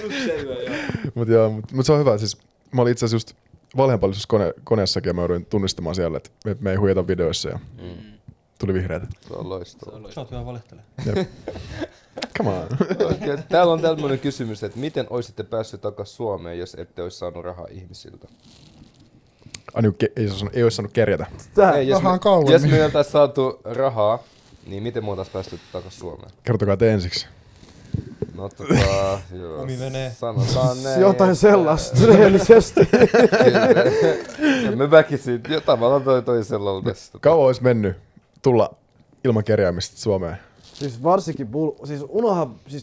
Just se yö, joo. Mut se on hyvä, siis mä olin itse asiassa just valheenpalveluskoneessakin ja mä joudun tunnistamaan siellä, että me ei huijata videoissa ja tuli vihreätä. Se on loistavaa. Sä oot hyvä valehtelemaan. Come on. Okay, täällä on tämmöinen kysymys, että miten olisitte päässeet takaisin Suomeen, jos ette olisi saanut rahaa ihmisiltä? Ei olisi saanut kerjätä. Jos me oltaisiin saatu rahaa, niin miten me oltaisiin päästy takaisin Suomeen? Kertokaa te ensiksi. No tota, joo, sanotaan näin. Jotain sellaista, rehellisesti. Me väkisin tavallaan toisella tästä. Kauan olisi mennyt tulla ilman kerjäämistä Suomeen? Siis varsinkin,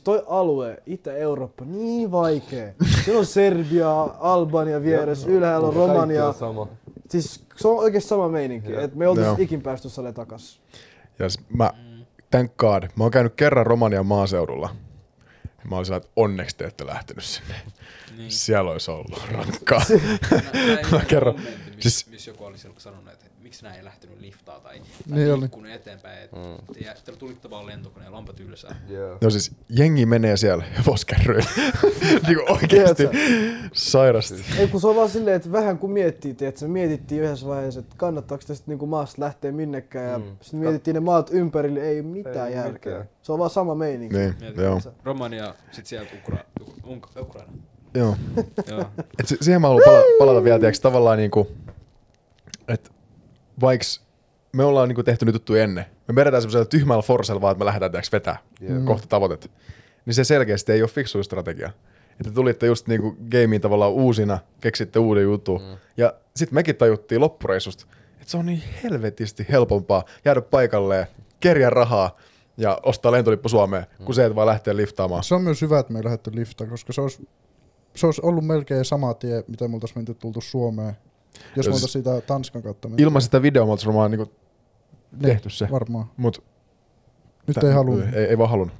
toi alue, Itä-Eurooppa, niin vaikee. Siellä on Serbia, Albania vieressä, ylhäällä on Romania. Siis se on oikeesti sama meininki, että me oltais ikin päästy salle takas. Ja siis thank god, mä oon käynyt kerran Romanian maaseudulla. Mä olin sillä, että onneksi te ette lähtenyt sinne. Niin. Siellä olisi ollut rankkaa. Mä kerron. Missä joku oli silloin sanonut, että miksi nää ei lähtenyt liftaa tai liikkunut eteenpäin. Teillä tuli tavallaan lentokoneen lampat ylsää. Yeah. No siis jengi menee siellä hevoskärryyn. Niinku oikeesti sairasti. Ei kun se on vaan silleen, että vähän kun miettii, että se mietittiin yhdessä vaiheessa, että kannattaako tästä niinku maasta lähteä minnekään. Ja sitten mietittiin ne maat ympärille, ei mitään järkeä. Se on vaan sama meininki. Niin, joo. Romania, sit sieltä Ukraina. Joo. Et siihen mä haluan palata vielä, tiiäks, tavallaan niinku, että vaiks me ollaan niinku tehty nyt juttu ennen, me vedetään semmoisella tyhmällä forsella vaan, että me lähdetään tiiäks vetää kohta tavoitetta, niin se selkeästi ei oo fiksu strategia. Että tulitte just niinku gameen tavallaan uusina, keksitte uuden jutun, ja sit mekin tajuttiin loppureissusta, että se on niin helvetisti helpompaa jäädä paikalleen, kerjää rahaa, ja ostaa lentolippu Suomeen, kun se et vaan lähtee liftaamaan. Se on myös hyvä, että me ei lähdetty liftaan, koska se olisi ollut melkein sama tie, mitä me oltaisiin menty tultu Suomeen, jos me oltaisiin sitä Tanskan kautta menty. Ilman sitä videoa me oltaisiin varmaan niinku tehty se. Varmaan. Mut nyt ei halua. Ei vaan halunnut.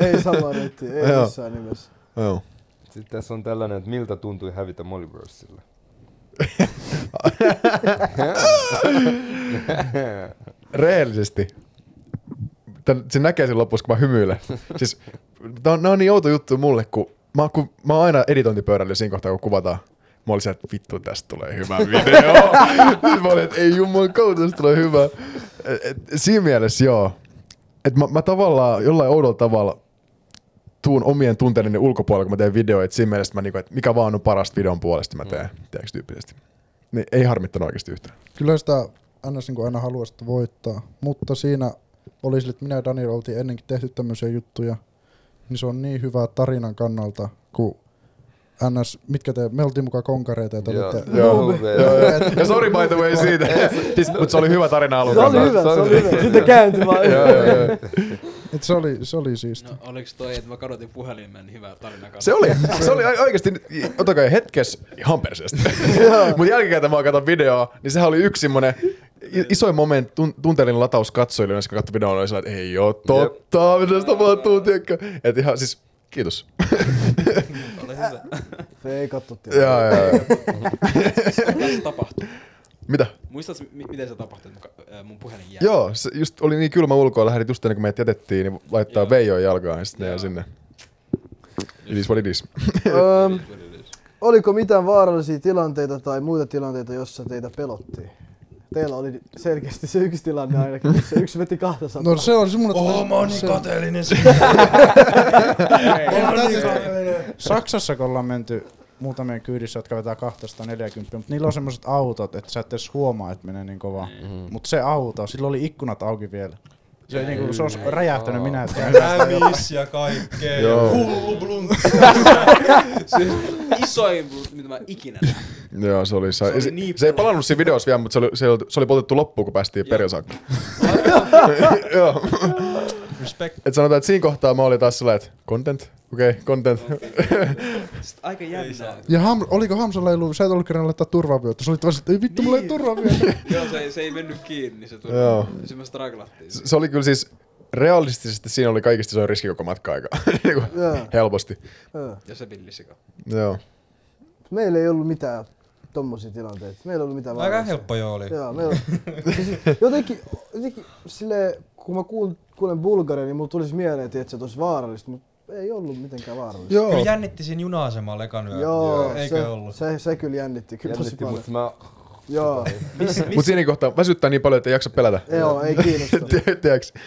Ei samaa reittiä, ei missään nimessä. Joo. Sitten tässä on tällainen, että miltä tuntui hävitä Molibrossille? Rehellisesti. Se näkee sen lopussa, kun mä hymyilen. Siis, nää on niin outo juttu mulle, kun mä oon aina editointipöydällä siinä kohtaa, kun kuvataan. Mä olin se, että vittu, tästä tulee hyvä video. Mä olin, että ei jumalauta, tästä tulee hyvä. Siinä mielessä joo. Et mä tavallaan jollain oudolla tavalla tuun omien tunteideni ulkopuolella, kun mä teen videoita. Et siinä mielessä mä niinku, että mikä vaan on parasta videon puolesta, mä teen. Tiedätkö tyyppisesti. Niin ei harmittanut oikeasti yhtään. Kyllä sitä aina haluaisi voittaa, mutta siinä... Oli sille, että minä ja Daniel oltiin ennenkin tehty tämmöisiä juttuja, niin se on niin hyvä tarinan kannalta, kun NS, mitkä te, me oltiin mukaan konkareita ja te olitte... Ja sorry by the way siitä, mutta se oli hyvä tarina alun kannalta. Se oli hyvä, sitten kääntyi vaan. Se oli siistiä. No oliks toi, että mä kadotin puhelimen, niin hyvä tarina kannalta. Se oli oikeesti, otakaa hetkes ihan perseestä. Mut jälkikäteen mä oon katon videoa, niin sehän oli yksi semmonen... Isoin moment tunteellinen lataus katsojille, jossa katsoi videon, oli sellainen, että ei oo totta, mitä tapahtuu, tiedätkö? Et ihan siis, kiitos. Ole hyvä. Se ei katsottu. Mitä se tapahtui? Mitä? Muistatko, miten se tapahtui, mun puhelin jäi? Joo, se just oli niin kylmä ulkoa, lähdit just ennen kuin meidät jätettiin, niin laittaa veijoon jalkaan ja sitten ne jää sinne. It is what it is. Oliko mitään vaarallisia tilanteita tai muita tilanteita, jossa teitä pelottiin? Teillä oli selkeästi se yksi tilanne ainakin, se yksi veti 200. No se on semmoinen... mä oon niin kateellinen siitä. Saksassa kun ollaan menty muutamien kyydissä, jotka vetää 240, mutta niillä on semmoiset autot, että sä et edes huomaa, että menee niin kovaa. Mutta se auto, sillä oli ikkunat auki vielä. Se on räjähtänyt minä. Lävis ja kaikkee. Hullu blunt. Siis isoin blunt, mitä mä ikinä näin. Joo, se oli. Se ei palannut siinä videossa vielä, mutta se oli poltettu loppuun, kun päästiin perjansaakka. Joo. Respect. Et sanotaan, että siinä kohtaa mä olin taas sillä, että content. Okei, content. Aika jännää. Ja oliko Hamsalla ollut, sä et ollut kerran laittaa turvavyötä, sä olit vaan, että ei vittu, mulla ei turvavyötä. Joo, se ei mennyt kiinni se turvavyötä, se mä straglattiin. Se oli kyllä siis, realistisesti siinä oli kaikista isoin riski koko matka-aikaa, helposti. Ja se villisika. Joo. Meillä ei ollut mitään tommosia tilanteita. Meillä ei ollut mitään vaaraa. Aika helppo jo oli. Joo, meillä jotenkin silleen, kun mä kuulen Bulgaria, niin mulla tulisi mieleen, että se olisi vaarallista, mutta ei ollut mitenkään vaarallista. Joo. Kyllä jännitti siinä juna-asemalla ekan yö. Joo, eikö se ollut? Se kyllä jännitti tosi paljon. Joo. Mut siinä kohtaa väsyttää niin paljon, että ei jaksa pelätä. Joo, ei kiinnosta.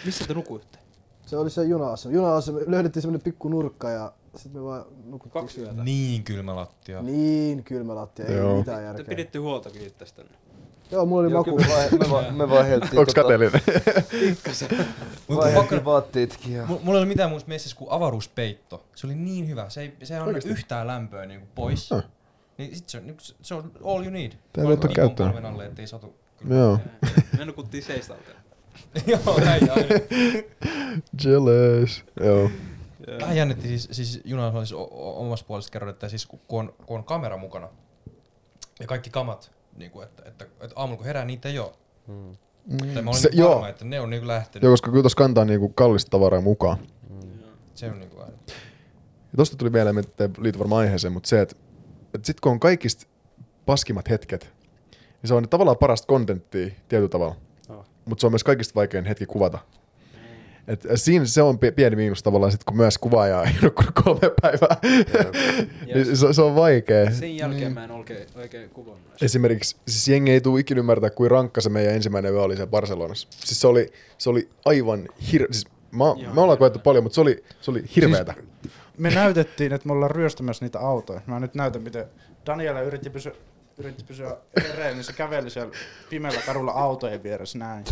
Missä te nukuitte? Se oli se juna-asema. Löydettiin semmoinen pikku nurkka ja sitten me vaan nukuttiin siellä. Niin kylmä lattia. Ei mitään järkeä. Te piditte huolta kiittästänne. Joo, mulla oli maku. Me vaiheltiin. Onks kateellinen? Pikkasen. Vaiheltiin vaatteetkin. Mulla ei ole mitään muusta messissä kuin avaruuspeitto. Se oli niin hyvä. Se ei anna yhtään lämpöä niinku pois. Niin sit se on all you need. Tää on käyttöön. Kolmen alle, ettei satu. Joo. Me nukuttiin seistalteen. Joo, näin aina. Jealous. Joo. Vähän jännitti siis junassa olisi omassa puolesta kerron, että siis kun on kamera mukana ja kaikki kamat, niin kuin, että aamulla kun herää, niitä ei ole. Tai mä olin se, niin varma, että ne on niin lähtenyt. Joo, koska kyllä tuossa kantaa niin kallista tavaraa mukaan. Se on niin kuin aina. Ja tosta tuli vielä, ettei liity varmaan aiheeseen, mutta se, että sit kun on kaikista paskimmat hetket, niin se on tavallaan parasta kontenttia tietyllä tavalla. Mutta se on myös kaikista vaikein hetki kuvata. Et siinä se on pieni miinus tavallaan, sit, kun myös kuvaajaa ei nukkunut 3 päivää. Niin se on vaikea. Sen jälkeen mä en oikein kuvannut. Esimerkiksi siis jengi ei tule ikinä ymmärtää, kuin rankka se meidän ensimmäinen yö oli siellä Barcelonassa. Siis se oli aivan siis me ollaan koettu paljon, mutta se oli hirveetä. Siis me näytettiin, että me ollaan ryöstämässä niitä autoja. Mä nyt näytän, miten Daniela yritti pysyä erein, niin se käveli siellä pimeällä kadulla autojen vieressä näin.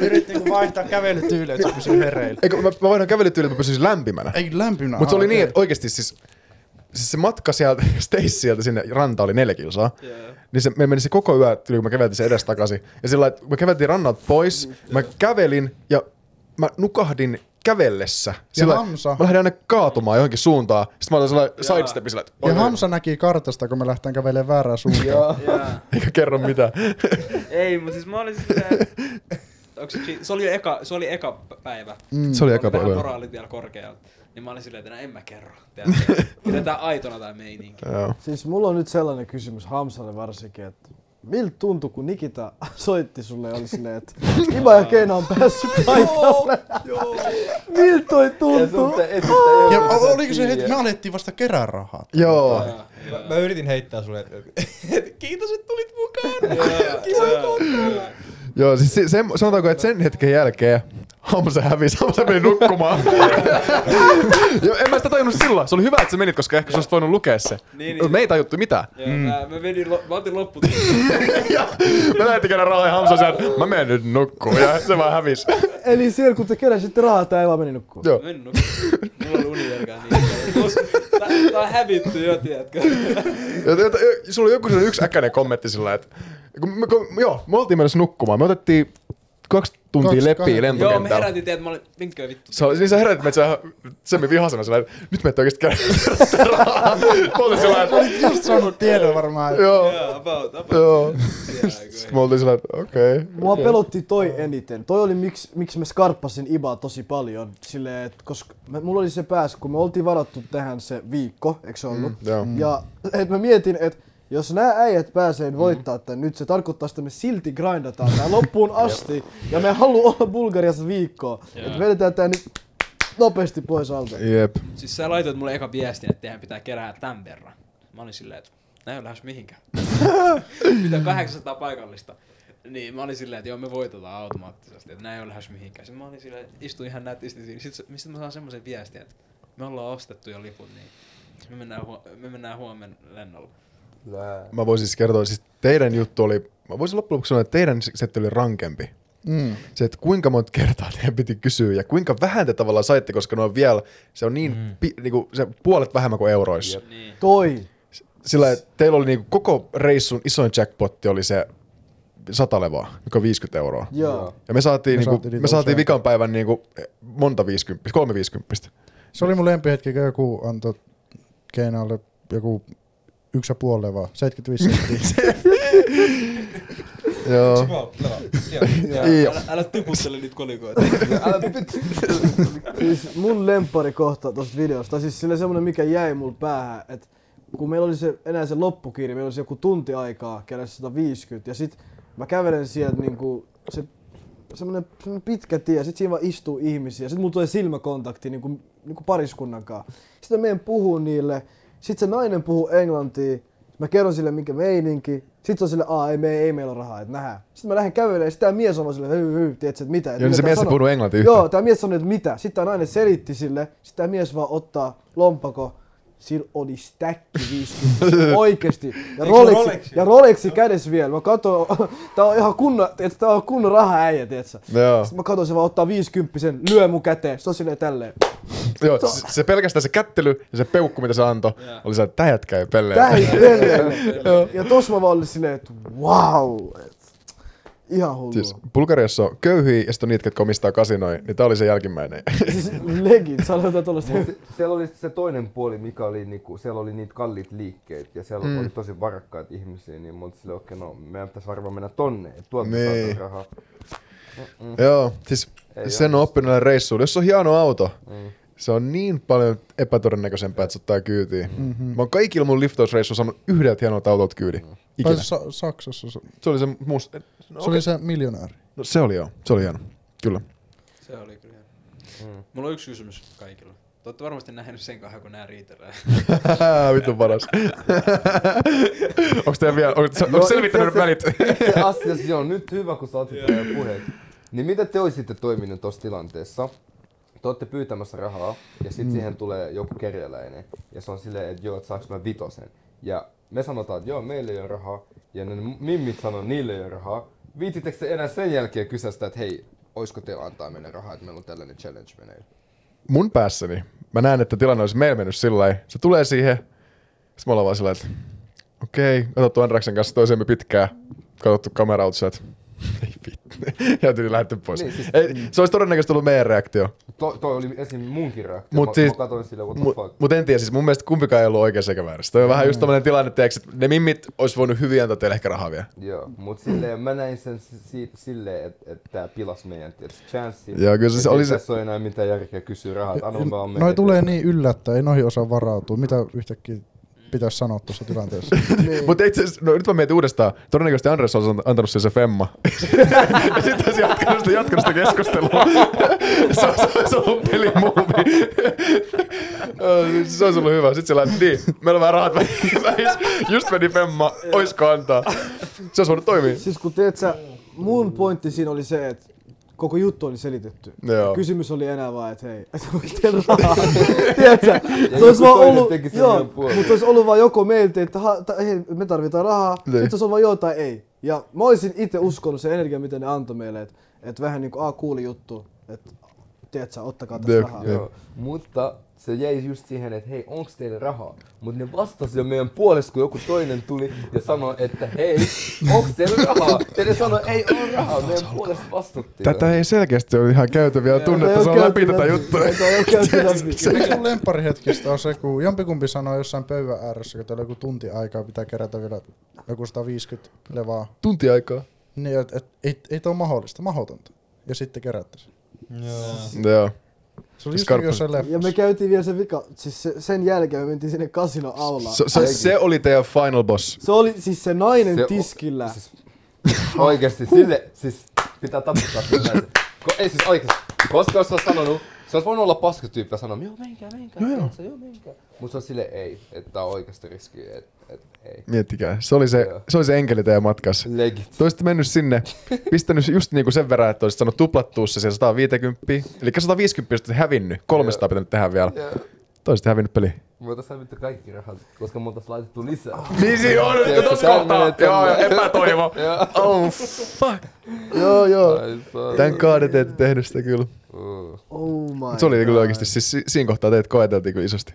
Yritti vaihtaa kävelytyyliä, että se pysyy erein. Mä vaihdan kävelytyyliä, että mä pysyisin lämpimänä. Ei lämpimänä. Mutta se oli niin, että oikeasti siis se matka sieltä, Stace sieltä sinne ranta oli 4 kilsaa. Yeah. Niin me meni se koko yö, kun mä käveltiin se edes takaisin. Ja sillä lailla, mä käveltiin rannalta pois, mä kävelin ja mä nukahdin kävellessä. Sillä Hamsa. Mä lähdin aina kaatumaan johonkin suuntaan. Sitten mä olin sellainen sidestepi sillä. Ja Hamsa näki kartasta, kun me lähtään kävelemään väärään suuntaan. Eikä kerro mitään. Ei, mutta siis mä olin sitä. Se oli eka päivä. Se oli eka päivä. Vähän moraalit vielä korkealla. Niin mä olin silleen, että en mä kerro. Pidetään aitona tää meininki. Siis mulla on nyt sellainen kysymys Hamsalle varsinkin, että miltä tuntui, kun Nikita soitti sulle ja oli silleen, että Iba ja Keina on päässyt paikalle? Miltä toi tuntui? Ja oliko se hetki, me alettiin vasta kerää rahaa. Joo. Mä yritin heittää sulle, että kiitos, että tulit mukaan. Joo, siis sanotaanko, että sen hetken jälkeen Hamsa hävisi, Hamsa meni nukkumaan. Joo, en mä sitä tajunnut silloin. Se oli hyvä, että sä menit, koska ehkä sä olisit voinut lukea se. Me ei tajuttu mitään. Mä otin lopputin. Me lähdettiin käydä rahaa ja Hamsa sanoi, mä menen nyt nukkuun ja se vaan hävisi. Eli siellä kun te keräsitte rahaa, tää ei vaan meni nukkuun. Joo. Meni nukkuun. Mulla oli univerkaa niin. Tää on hävitty jo, tiedätkö? Sulla oli joku sellainen yksi äkäinen kommentti sillä, että joo, me oltiin mennessä nukkumaan. Me otettiin 2 tuntia leppii lentokentällä. Joo, me herätin teidät, mä olin, minkä vittu. Niin sä herätit meitä semmin vihasena sillä, että nyt meitä oikeesti käydä rahaa. Mä oltiin sillä, että olit just saanut tiedon varmaan. Joo, about. Sitten me oltiin sillä, että okei. Mua pelotti toi eniten. Toi oli miksi mä skarppasin Ibaa tosi paljon. Silleen, että koska mulla oli se päässä, kun me oltiin varattu tähän se viikko, eikö se ollut? Ja mä mietin, että jos nää äijät pääsee voittaa tän nyt, se tarkoittaa, että me silti grindataan tää loppuun asti ja me haluu olla Bulgariassa viikkoa. Et vedetään tää nyt nopeasti pois alta. Jep. Siis sä laitoit mulle eka viestin, että teidän pitää kerää tän verran. Mä olin silleen, että nää ei ole lähes mihinkään. Mitä 800 paikallista. Niin, mä olin silleen, että joo, me voitetaan automaattisesti, että nää ei ole lähes mihinkään. Sitten mä olin silleen, istuin ihan nätisti siinä. Sitten mä saan semmosen viestin, että me ollaan ostettu jo liput, niin me mennään huomenna lennolla. Mä voisin siis kertoa, siis teidän juttu oli, mä voisin loppujen lopuksi sanoa, että teidän setti oli rankempi. Se, että kuinka monta kertaa teidän piti kysyä ja kuinka vähän te tavallaan saitte, koska ne on vielä, se on niin, niinku, se puolet vähemmän kuin euroissa. Niin. Toi! Sillä teillä oli niinku, koko reissun isoin jackpotti oli se 100 levaa, joka on 50 €. Joo. Ja me saatiin vikan päivän niinku, monta 3 50. Se oli mun lempihetki, kun joku antoi Keinalle joku 1,5 levaa, 75 senttiä. Joo. Älä typuttele niitä kolikoita. Siis mun lempparikohta tosta videosta, tai siis sille semmonen mikä jäi mulle päähän, että kun meillä oli se, enää se loppukiiri, meillä oli joku tunti aikaa käydä 150 ja sit mä kävelen sieltä niinku se semmonen pitkä tie, sit siinä vaan istuu ihmisiä, sit mulla tulee silmäkontakti niinku pariskunnan kanssa. Sitten mä menen puhuu niille, sit se nainen puhuu englantia, mä kerron sille mikä meininki, sit se on sille, ei meillä ole rahaa, et nähdään. Sit mä lähden kävelemään, sit tää mies on sille, tietsä, et mitä, et joo, mitä se mies ei puhunut englantia yhtään. Joo, tää mies sanoi, et mitä. Sit tää nainen selitti sille, sit tää mies vaan ottaa lompako. Siinä oli stäkki 50, oikeesti. Ja Rolexi kädessä vielä. Mä katson, tää on kunnon rahaäijä, tietsä. Joo. Sitten mä katson, se vaan ottaa 50, lyö mun käteen, se on silleen tälleen. Joo, se pelkästään se kättely ja se peukku, mitä se antoi, oli se, että tää jätkä ei pelleen. Ja tossa mä vaan olin silleen, että wow. Ihan hullu. Siis Bulgariassa on köyhiä ja sitten on niitä, jotka omistaa kasinoja, niin tää oli se jälkimmäinen. Siis legit, sanotaan tuollaista. Siellä oli se toinen puoli, mikä oli, niinku, siellä oli niitä kalliit liikkeet ja siellä oli tosi varakkaat ihmisiä, niin mä olin silleen, okei, no meidän pitäisi varmaan mennä tonne, että tuolta saadaan rahaa. Joo, siis ei sen on oppinut näillä reissuilla. Jos on hieno auto, se on niin paljon epätodennäköisempää, että se ottaa kyytiin. Mä oon kaikilla mun liftausreissuilla saanut yhdeltä hienolta autolta kyydin. Ikinä. Saksassa. Se oli se musta. No, se oli se miljonääri. No se oli joo. Se oli hieno. Kyllä. Se oli kyllä hieno. Mulla on yksi kysymys kaikilla. Te olette varmasti nähnyt sen kahden, kun nää riitelää. Vittu paras. Onko selvittänyt välit? Itse asiassa joo. Nyt hyvä, kun sä otit teidän puheet. Niin mitä te olisitte toimineet tossa tilanteessa? Te olette pyytämässä rahaa ja sit siihen tulee joku kerjäläinen. Ja se on silleen, että joo, et saaks mä vitosen. Ja me sanotaan, että joo, meillä ei ole rahaa, ja ne mimmit sanoo, niille ei ole rahaa. Viitsittekö te enää sen jälkeen kysästä, että hei, oisko teillä antaa meille rahaa, että meillä on tällainen challenge meneillä? Mun päässäni mä näen, että tilanne olisi meillä mennyt sillä lailla. Se tulee siihen, sit me ollaan vaan sillä lailla, että okei, otattu Andraksen kanssa toisemme pitkään, katsottu kamerautissa, että ei vittu, ja tuli lähteä pois. Niin, siis, ei, se olisi todennäköisesti ollut meidän reaktio. Toi oli esim. Munkin reaktio, mä katsoin silleen, what the fuck. Mut en tiedä, siis mun mielestä kumpikaan ei ollut oikeassa eikä väärässä. Toi on vähän just tommonen tilanne, teeks, että ne mimmit olisi voinut hyvin antaa teille ehkä rahaa vielä. Joo, mut silleen mä näin sen silleen, että tää pilas meidän chanssi. Joo, kyllä se oli se. Tässä on enää mitään järkeä kysyä rahat, anna vaan meitä. Noi tulee niin yllättäen, ei noihin osaa varautua, mitä yhtäkkiä pitäisi sanoa tuossa tilanteessa. Mutta itse asiassa, no nyt mä mietin uudestaan, todennäköisesti Andreas on antanut sen se femma. Ja sit olisi jatkanut sitä keskustelua. Se on ollut pelimuumi. Se olisi ollut hyvä. Sitten se lähti, niin, meillä on vähän rahat vähissä. Just meni femma, oisko antaa. Se olisi voinut toimia. Siis kun teet sä, mun pointti siinä oli se, että koko juttu oli selitetty. Joo. Kysymys oli enää vaan, että hei, teillä rahaa. Tiedätkö? Se olisi vaan ollut, joo, mutta se olisi ollut vaan joko meiltä, että hei, me tarvitaan rahaa, sitten se olisi ollut vaan joo tai ei. Ja mä olisin itse uskonut sen energian, mitä ne antoi meille, että et vähän niin kuin kuuli juttu, että tiedätkö, ottakaa tässä rahaa. Joo. Mutta se jäi just siihen, että hei, onks teillä rahaa? Mut ne vastasi jo meidän puolesta, kun joku toinen tuli ja sanoi, että hei, onks teillä rahaa? Teille sanoi, ei oo rahaa, meidän puolesta vastuttiin. Tätä ei selkeästi ole ihan käyty vielä tunnetta, se on läpi tätä juttua. Yksi mun lempparihetkistä on se, kun jompikumpi sanoi jossain pöydän ääressä, kun teillä on joku tunti aikaa, pitää kerätä vielä joku 150 levaa. Tunti aikaa? Niin, et ei tää oo mahdollista, mahdotonta. Ja sitten kerättäisiin. Joo. Ja me käytiin vielä se vika, siis sen jälkeen me mentiin sinne kasinoaulaan. Se oli teidän final boss. Se oli siis se nainen se tiskillä. Siis, oikeesti sille, siis pitää taputtaa sille. Ei siis oikeesti, koska jos olis sanonut, se olis voinut olla paskatyyppiä sanoa, joo menkää, menkää. Mut se on sille ei, että tää on oikeesti riski, että ei. Miettikää, se oli se enkeli teidän matkassa. Legit. Te olisitte mennyt sinne, pistänyt just niinku sen verran, että olisit saanut tuplattua se siellä 150, eli 150 olisitte hävinnyt, 300 pitänyt tehdä vielä. Te olisitte hävinnyt peliä. Me oltais hävitty kaikki rahat, koska me oltais laitettu lisää. Niin siinä on, nyt tossa kohtaa. Joo, epätoivo. Oh fuck. Joo. Tän kaade te ette tehnyt sitä kyllä. Oh my god. Se oli kyllä oikeesti, siis siinä kohtaa teet koeteltiin kyllä isosti.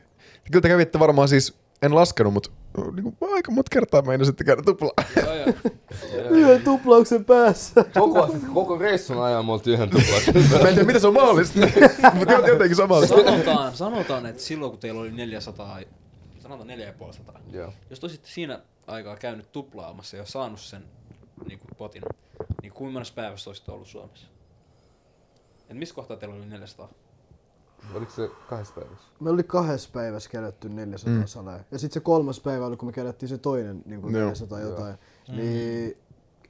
Kyllä te kävitte varmaan siis, en laskenut, mutta niinku, aika monta kertaa meinasin, että käydä tuplaa. Yhden tuplauksen päässä. Koko reissun ajan me oltiin yhden tuplauksen päässä. Mä en tiedä, mitä se on mahdollista, mutta jotenkin se on mahdollista. Sanotaan, että silloin kun teillä oli 400, sanotaan 450, jos te olisitte siinä aikaa käynyt tuplaamassa ja saanut sen niin kuin potin, niin kuinka monessa päivässä olisitte ollut Suomessa? Et missä kohtaa teillä oli 400? Oliko se kahdessa päivässä? Me oli kahdessa päivässä kerätty 400 salaa. Ja sitten se kolmas päivä oli, kun me kerättiin se toinen niin kuin 400 jotain. Niin,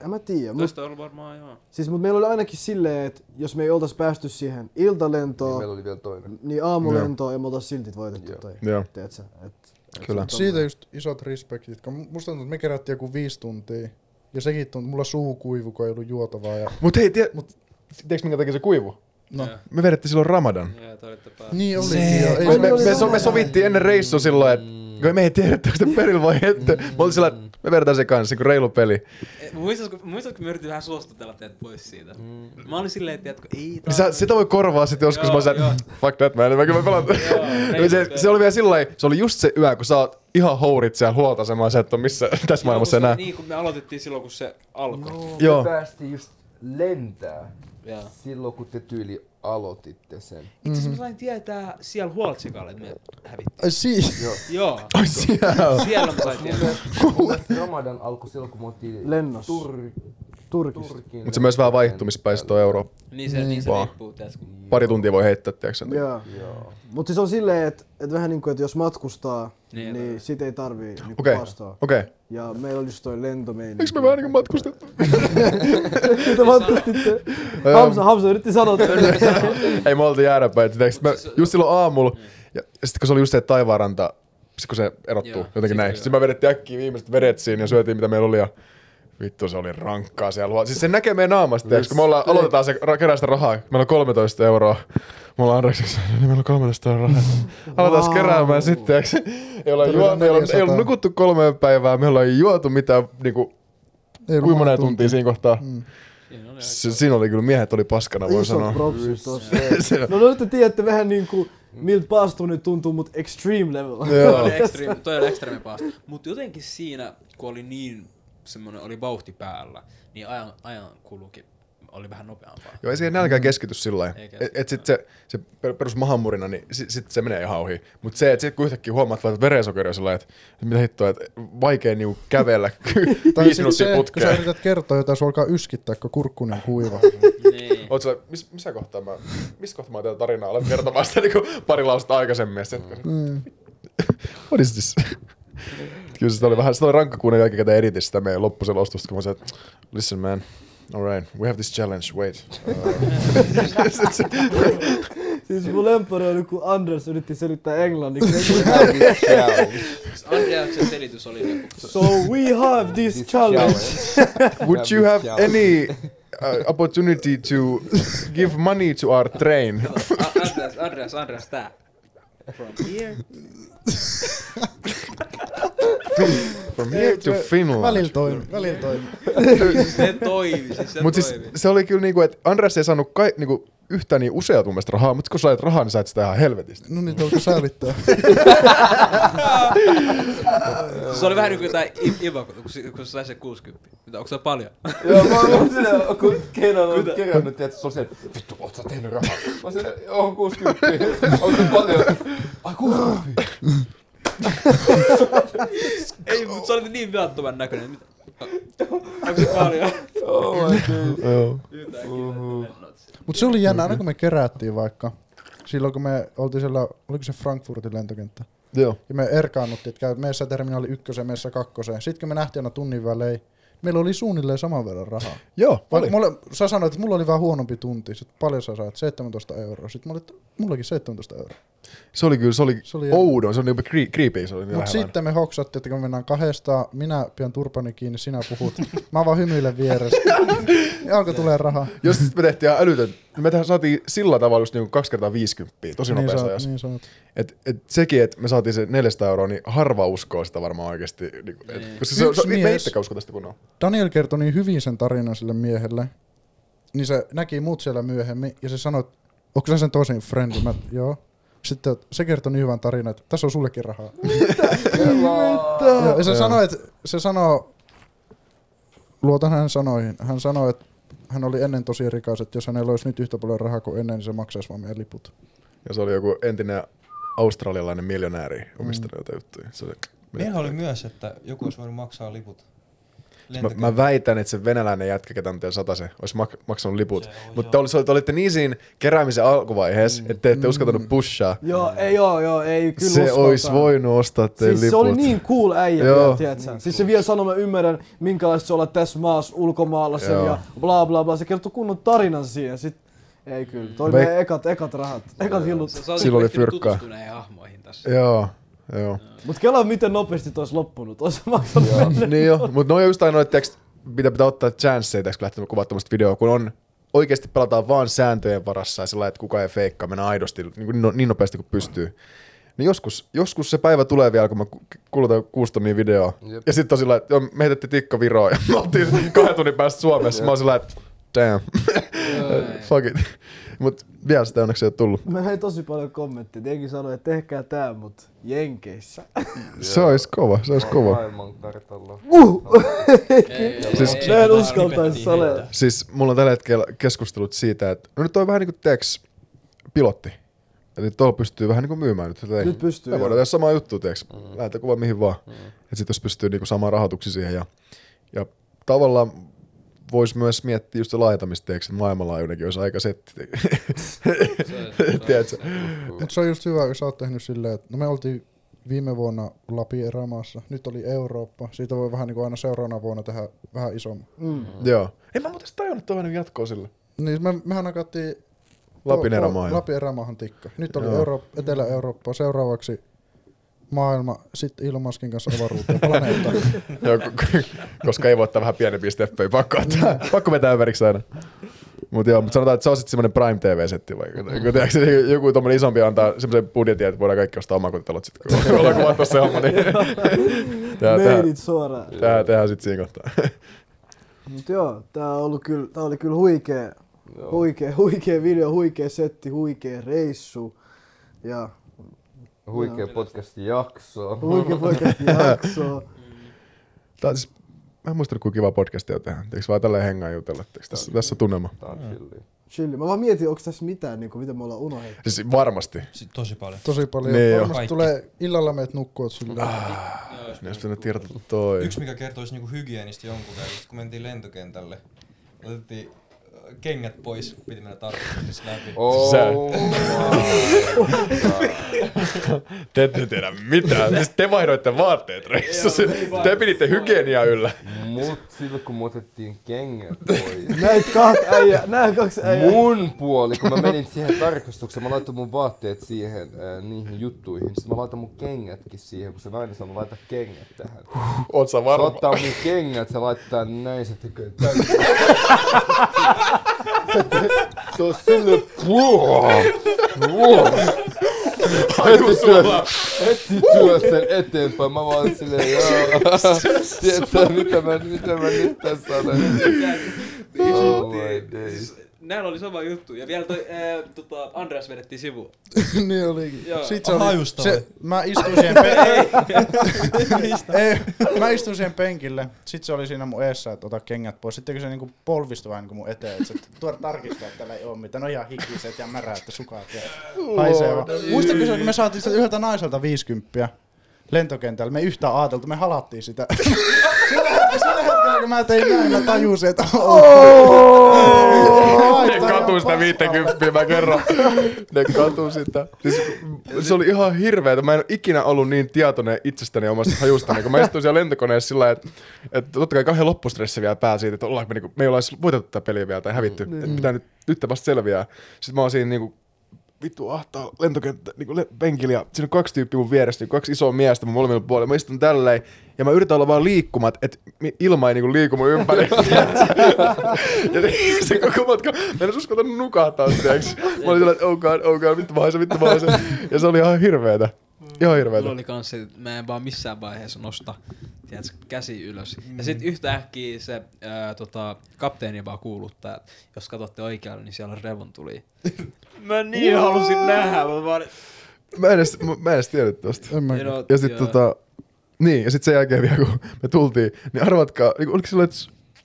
en mä tiedä. Tästä on varmaan joo. Siis, mutta meillä oli ainakin silleen, että jos me ei oltais päästy siihen iltalentoon, niin meillä oli vielä toinen. Niin aamulentoon ja me oltais silti voitettu toi. Tiedätkö? Kyllä. Siitä just isot respektit. Musta tuntuu, että me kerättiin joku 5 tuntia. Ja sekin tuntuu, mulla suu kuivu, kun ei ollut juotavaa. Ja... Mut hei, tiedätkö minkä takia se kuivu? No. Me vedettiin silloin Ramadan. Niin oli. Me sovittiin ennen reissua silloin, että kun me ei tiedetty, onko se perillä vai ette. Me oltiin sillä, että me vedetään se kanssa, kun reilu peli. Muistatko, mä yritin vähän suostutella teet pois siitä? Mä olin silleen, että ei tarvitse. Sitä voi korvaa sitten joskus, mä sanoin, fuck that man, mä kyllä pelata. Se oli vielä silloin, se oli just se yö, kun sä oot ihan hourit siellä huolta-asemaan, sä et ole missä tässä maailmassa enää. Niin, kun me aloitettiin silloin, kun se alkoi. Joo. Me päästiin just lentää. Yeah. Silloin kun te tyyli aloititte sen. Itse asiassa mä sain tietää siellä Huoltsikalle, että me hävittiin. Ai siis? Joo. Ai siellä? Siellä mä sain tietää. Ramadan alkoi silloin kun me oltiin Turkista. Mut se myös vähän vaihtumispäistö Eurooppa. Niin se riippuu tässä. Pari tuntia voi heittää, tiedätkö sen? Joo. Mut siis on silleen, että vähän niinku, että jos matkustaa, niin sit ei tarvii niinku vastaa. Okei. Ja meillä oli just toi lentomeini. Eiks me vähän niinku matkustettu? Mitä matkustitte? Hamsa yritti sanoa. Ei me oltiin jääräpäin. Just silloin aamulla, ja sit kun se oli just se taivaanranta, sit kun se erottuu jotenkin näin. Sit me vedettiin äkkiä viimeiset vedet siinä ja syötiin mitä meillä oli. Vittu, se oli rankkaa siellä. Siis se näkee meidän naamasta, kun me aloitetaan se kerää sitä rahaa. Meillä on 13 euroa. Me ollaan Andreksessa, niin meillä on 13 euroa rahaa. Aloitetaan keräämään sitten. Ei ole nukuttu 3 päivää, me ollaan juotu mitään niinku, kuinka moneen tuntia siinä kohtaa. Siinä oli kyllä, miehet oli paskana, voi sanoa. No nyt tiedätte vähän niinku... Miltä paastu nyt tuntuu, mut extreme level. Toi oli extreme paastu. Mut jotenkin siinä, kun oli niin... semmoinen oli vauhti päällä, niin ajan kulukin oli vähän nopeampaa. Joo, ei siihen nälkään keskity sillä lailla. Että sit se perus mahanmurina, niin sit se menee ihan ohi. Mut se, että sit kun yhtäkkiä huomaat vaan, että verensokeria on sillä lailla, että mitä hittoa, että vaikee niinku kävellä 5 minuuttia putkeen. Tai kun sä yrität kertoa jotain, sun alkaa yskittää, kun kurkkuni on kuiva. Niin. Oot sillä, missä kohtaa mä teidän tarinaa alan kertomaan sitä niinku pari lausta aikaisemmin. What is this? Kyllä se oli vähän rankka, kun ne jälkeen ketä editin sitä meidän loppuselostusta, kun mä sanoin, että listen man, alright, we have this challenge, wait. Siis mun lempari oli, kun Anders yritti selittää englanniksi. Andreaksen selitys oli. So we have this challenge. Would you have any opportunity to give money to our train? Andreas, tää. From here. From here to Finland. Välillä toimi. Se toimi. Siis se oli kyllä niinku, että Andreas ei saanut niinku yhtään niin useat mun mielestä rahaa, mutta kun sait rahaa, niin sait sitä ihan helvetistä. No niin, alkoi säälittää. Se oli vähän niin kuin jotain Iba, kun sä sai se 60. Onko se paljon? Joo, mä oon siellä, kun Keinaan on kerännyt, että se on siellä, vittu, oot sä tehnyt rahaa? Mä oon joo, 60. Onko se paljon? Ai, 60. Ei, mutta sä olet niin viattoman näköinen. Onko se paljon? Oh my god. Mut se oli jännä, aina kun me kerättiin vaikka. Silloin kun me oltiin siellä, oliko se Frankfurtin lentokenttä? Joo. Ja me erkaannuttiin, että meissä terminaali 1, meissä 2. Sitten kun me nähtiin aina tunnin välein, meillä oli suunnilleen saman verran rahaa. Joo, paljon. Sä sanoit, että mulla oli vähän huonompi tunti. Sitten paljon sä saat, 17 euroa. Sitten mä olin, että mullakin 17 euroa. Se oli kyllä, se oli oudon, se oli jopa creepy. Mutta sitten me hoksattiin, että kun me mennään kahdestaan, minä pian turpani kiinni, sinä puhut. Mä vaan hymyilen vieressä. Ja alkoi tulee rahaa. Jos me tehtiin ihan älytön, me saatiin sillä tavalla just niinku 2x50, tosi nopeassa ajassa. Niin saat. Et sekin, että me saatiin se 400 euroa, niin harva uskoo sitä varmaan oikeasti. Niinku, koska se me itsekä usko tästä kunnolla. Daniel kertoi niin hyvin sen tarinan sille miehelle, niin se näki mut siellä myöhemmin ja se sanoi, että onko sä sen tosin friendi? Joo. Sitten se kertoi niin hyvän tarinan, että tässä on sullekin rahaa. Ja se sanoo, luotan hänen sanoihin, hän sanoi, että hän oli ennen tosi rikas, että jos hänellä olisi nyt yhtä paljon rahaa kuin ennen, niin se maksaisi vaan meidän liput. Ja se oli joku entinen australialainen miljonääri omistanut jotain juttuja. Meillä oli myös, että joku olisi voinut maksaa liput. Mä väitän, että se venäläinen jätkä, ketä on teidän satasen, olisi maksanut liput. Mutta te olitte niin siinä keräämisen alkuvaiheessa, että te ette uskaltanut pushaa. Joo, ei kyllä se uskaltaa. Se olisi voinut ostaa teidän liput. Se oli niin cool äijä, tiedätkö? Siis se vielä sanoi, mä ymmärrän, minkälaista se olla tässä maassa ulkomaalaisen ja bla bla bla. Se kertoi kunnon tarinan siihen. Ei kyllä, toi oli meidän ekat rahat, ekat hillut. Silloin oli fyrkkaa. Tutustuneen hahmoihin tässä. Joo. Mut kelaa miten nopeasti toi olisi loppunut, olisi maksanut mennä. Niin joo, mut noi on just ainoa, että pitää ottaa chanceja, kun lähtee kuvaamaan tämmöstä videoa, kun on oikeesti pelataan vaan sääntöjen varassa ja sillä että kukaan ei feikkaa, mennään aidosti niin nopeasti kuin pystyy. Niin joskus se päivä tulee vielä, kun mä kulutan 6 tuntia videoa. Ja sit on sillä että me heitettiin tikka Viroon ja me oltiin 2 tunnin päästä Suomessa, mä oon sillä että damn. Fuck it. Mut vielä sitä onneksi ei ole tullut. Mä näin tosi paljon kommentteja. Jengi sanoi, että tehkää tää, mut Jenkeissä. Se ois kova, se ois kova. Maailman kartalla. Mä en uskaltais sanoa. Siis mulla on tällä hetkellä keskustelut siitä, että no nyt on vähän niinku teks pilotti. Eli tuolla pystyy vähän niinku myymään nyt. Nyt pystyy. Me voidaan tehdä samaa juttua teks. Lähetä kuva mihin vaan. Et sit jos pystyy niinku samaan rahoituksi siihen ja tavallaan voisi myös miettiä just se laajentamisteeksi, että maailmanlaajuinenkin olisi aika setti. Se on just hyvä, jos olet tehnyt silleen, että no me oltiin viime vuonna Lapin erämaassa, nyt oli Eurooppa, siitä voi vähän niin kuin aina seuraavana vuonna tehdä vähän isomman. Joo. En mä muuten tajunnut, että on vähän jatkoa sille. Niin, mehän nakattiin Lapin erämaahan tikka. Nyt oli Etelä-Eurooppa, seuraavaksi maailma, sit Elon Muskin kanssa avaruuteen, planeetta. Koska ei voi ottaa vähän pienempiä steppejä, pakko vetää ympäriksi aina. Mut sanotaan, että se on sit semmonen Prime TV-setti vaikka. Joku tommonen isompi antaa semmosen budjetin, että voidaan kaikki ostaa omakotitalot sit, kun ollaan kuvattu se homma. Meidit suoraan. Tää tehdään sit siinä kohtaa. Mut joo, tää oli kyllä huikee video, huikee setti, huikee reissu. Ja huikea podcast-jakso. Tää on siis, mä en muistanut, kuinka kiva podcastia tehdään. Eiks vaan tälleen hengaan jutella? Tässä on tunnelma. Tää on chilli. Mä vaan mietin, onko tässä mitään, niin kuin, mitä me ollaan unohdettu. Siis varmasti. Tosi paljon. Ne varmasti jo. Tulee illalla meet nukkuot sulle. Ne olisi pitänyt tiedottaa toi. Yksi mikä kertoisi niinku hygienistä jonkun verran, kun mentiin lentokentälle. Otettiin kengät pois, piti mennä tarkastus läpi. Te ette tiedä mitään, te vaihdoitte vaatteet reissussa, te piditte hygieniaa yllä. Mut silloin kun me otettiin kengät pois. Näin kaksi äijää. Mun puoli, kun mä menin siihen tarkastukseen, mä laitan mun vaatteet siihen niihin juttuihin. Sitten mä laitan mun kengätkin siihen, kun se väini sanoo, mä laitan kengät tähän. Oot sä varma? Se ottaa mun kengät, se laittaa näin, se tekee täysin. Se on silleen puhaa. Heti tuo sen eteenpäin. Mä vaan silleen tiedätkö mitä mä nyt tässä olen. Oh my days. Näillä oli sama juttu ja vielä toi Andreas vedettiin sivuun. Niin olikin. Mä istuin siihen penkille. Sit se oli siinä mun eessä, että ota kengät pois. Sitten kun se niinku polvistui vähän niinku mun eteen, että tuoda tarkistaa, että täällä ei oo mitään. No ihan hikiset ja märät ja sukat ja haisee vaan. Muistatko kun me saatiin sitä yhdeltä naiselta 50 lentokentällä? Me ei yhtään ajateltu, me halattiin sitä. Sillä hetkellä kun mä tein näin, mä tajusin, että ne katuu sitä 50, mä kerron. Ne katuu sitä. Siis, se oli ihan hirveetä. Mä en ole ikinä ollut niin tietoinen itsestäni ja omasta hajustani, kun mä istuin siellä lentokoneessa sillä tavalla, että totta kai kauhean loppustressi vielä pää siitä, että me ei olla voitettu tätä peliä vielä tai hävitty, että pitää nyt vasta selviää. Sitten mä oon siinä niinku vittu ahtaa lentokenttä niinku penkillä ja siinä on 2 tyyppiä mun vieressä, niin 2 isoa miestä mun molemmilla puolella. Mä istun tälleen ja mä yritän olla vaan liikkumat, että ilma ei niinku liiku mun ympäri. Ja se koko matka, mä en uskaltanut nukahtaa sitäks. Mä olin sillä, että oh god, vittu vaan se. Ja se oli ihan hirveetä. Mulla oli kans se, että mä en vaan missään vaiheessa nosta käsi ylös. Ja sit yhtäkkiä se kapteeni vaan kuuluttaa, että jos katsotte oikealle, niin siellä revon tuli. Mä niin halusin nähdä, mutta vaan Mä en edes tiennyt tosta. Ja sit niin, ja sit sen jälkeen vielä kun me tultiin, niin arvatkaa, oliko silloin, että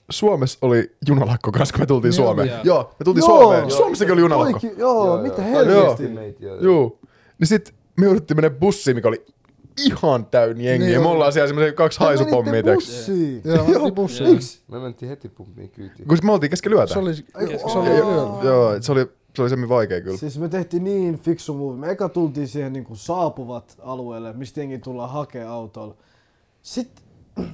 Suomessa oli junalakko kanssa, kun me tultiin Suomeen. Joo, me tultiin Suomeen. Suomessakin oli junalakko. Joo, mitä helvetti meitä. Joo, niin sit me jouduttiin mennä bussiin, mikä oli ihan täyn jengiä. Niin, me ollaan siellä semmoisia kaksi haisupommia. Me mentiin bussiin. Miksi? Me mentiin heti pummiin kyytiin. Kun me oltiin kesken lyötä. Se oli semmin vaikea kyllä. Siis me tehtiin niin fiksu move. Me eka tultiin siihen niin kuin saapuvat alueelle, mistä jengi tullaan hakea autolla. Sitten